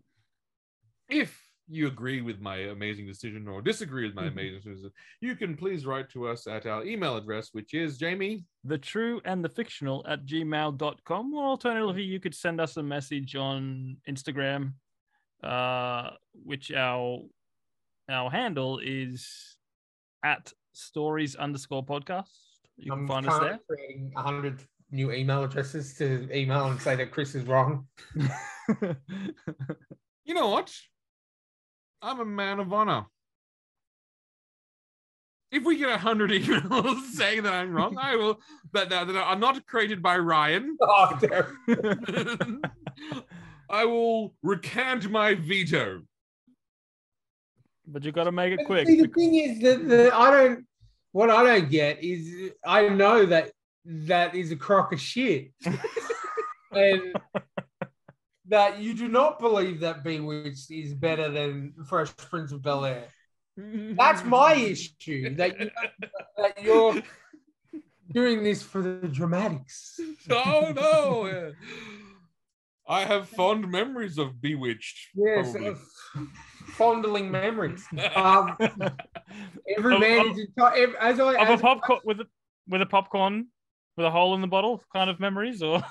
If you agree with my amazing decision or disagree with my amazing decision, you can please write to us at our email address, which is Jamie, the true and the fictional at gmail dot com. Or alternatively, you could send us a message on Instagram, uh, which our our handle is at stories underscore podcast. You can I'm find us there. Creating one hundred new email addresses to email and say that Chris is wrong. You know what? I'm a man of honor. If we get one hundred emails saying that I'm wrong, I will. But no, no, I'm not created by Ryan. Oh, I will recant my veto. But you got to make it but quick. See, the thing is that the, I don't. What I don't get is I know that that is a crock of shit, and that you do not believe that Bewitched is better than Fresh Prince of Bel Air. That's my issue. That, you, that you're doing this for the dramatics. Oh no. I have fond memories of Bewitched. Yes, yeah, so fondling memories. Um, every man of, is as I of as a popcorn with a, with a popcorn with a hole in the bottle kind of memories, or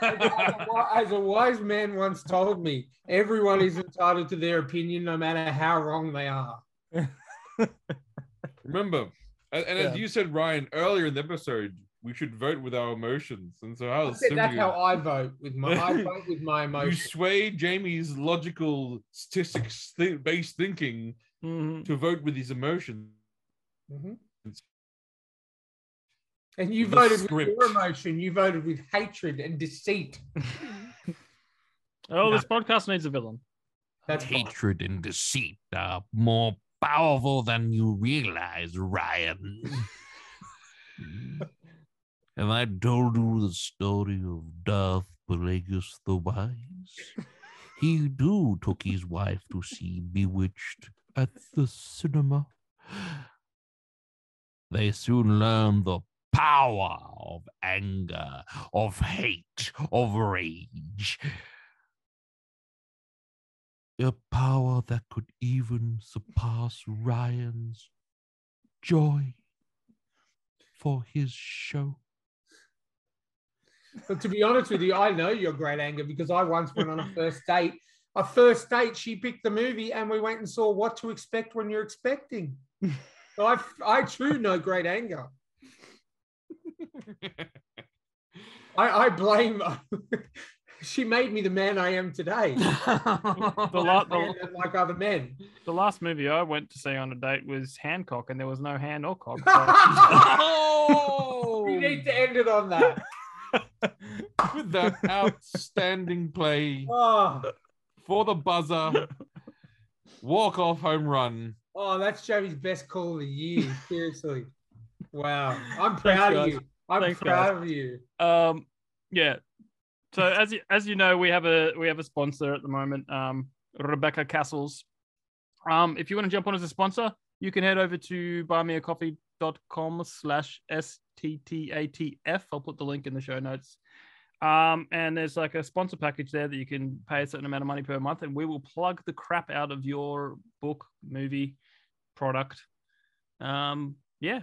as a wise man once told me, everyone is entitled to their opinion, no matter how wrong they are. Remember, and, and yeah. as you said, Ryan, earlier in the episode, we should vote with our emotions, and so how I said that's how I vote with my I vote with my emotions. You sway Jamie's logical statistics th- based thinking mm-hmm. to vote with his emotions, mm-hmm. and you the voted script. with your emotion. You voted with hatred and deceit. oh, no. This podcast needs a villain. That's hatred fine. and deceit are more powerful than you realize, Ryan. Have I told you the story of Darth Plagueis the Wise? He too took his wife to see Bewitched at the cinema. They soon learned the power of anger, of hate, of rage. A power that could even surpass Ryan's joy for his show. But to be honest with you, I know your great anger because I once went on a first date. A first date, she picked the movie and we went and saw What to Expect When You're Expecting. So I, I too know great anger. I, I blame her. She made me the man I am today. the la- the, like other men. The last movie I went to see on a date was Hancock, and there was no hand or cock. So... oh! We need to end it on that. With that outstanding play oh. for the buzzer, walk off home run. Oh, that's Joey's best call of the year. Seriously. Wow. I'm proud Thanks, of you. I'm Thanks, proud guys. of you. Um, yeah. So as you, as you know, we have a we have a sponsor at the moment, um, Rebecca Cassells. Um, if you want to jump on as a sponsor, you can head over to buy me a coffee dot com slash S T T A T F. I'll put the link in the show notes. Um, and there's like a sponsor package there that you can pay a certain amount of money per month, and we will plug the crap out of your book, movie, product. Um, yeah.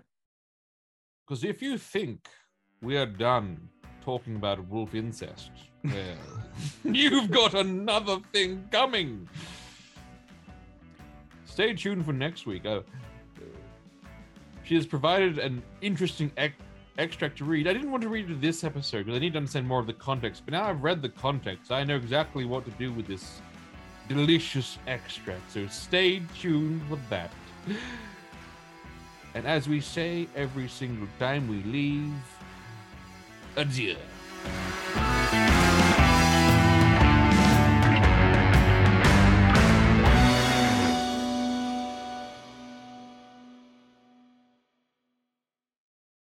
Because if you think we are done talking about wolf incest, well, you've got another thing coming. Stay tuned for next week. Uh, she has provided an interesting act. extract to read. I didn't want to read it this episode because I need to understand more of the context, but now I've read the context, I know exactly what to do with this delicious extract, so stay tuned for that. And as we say every single time we leave, adieu.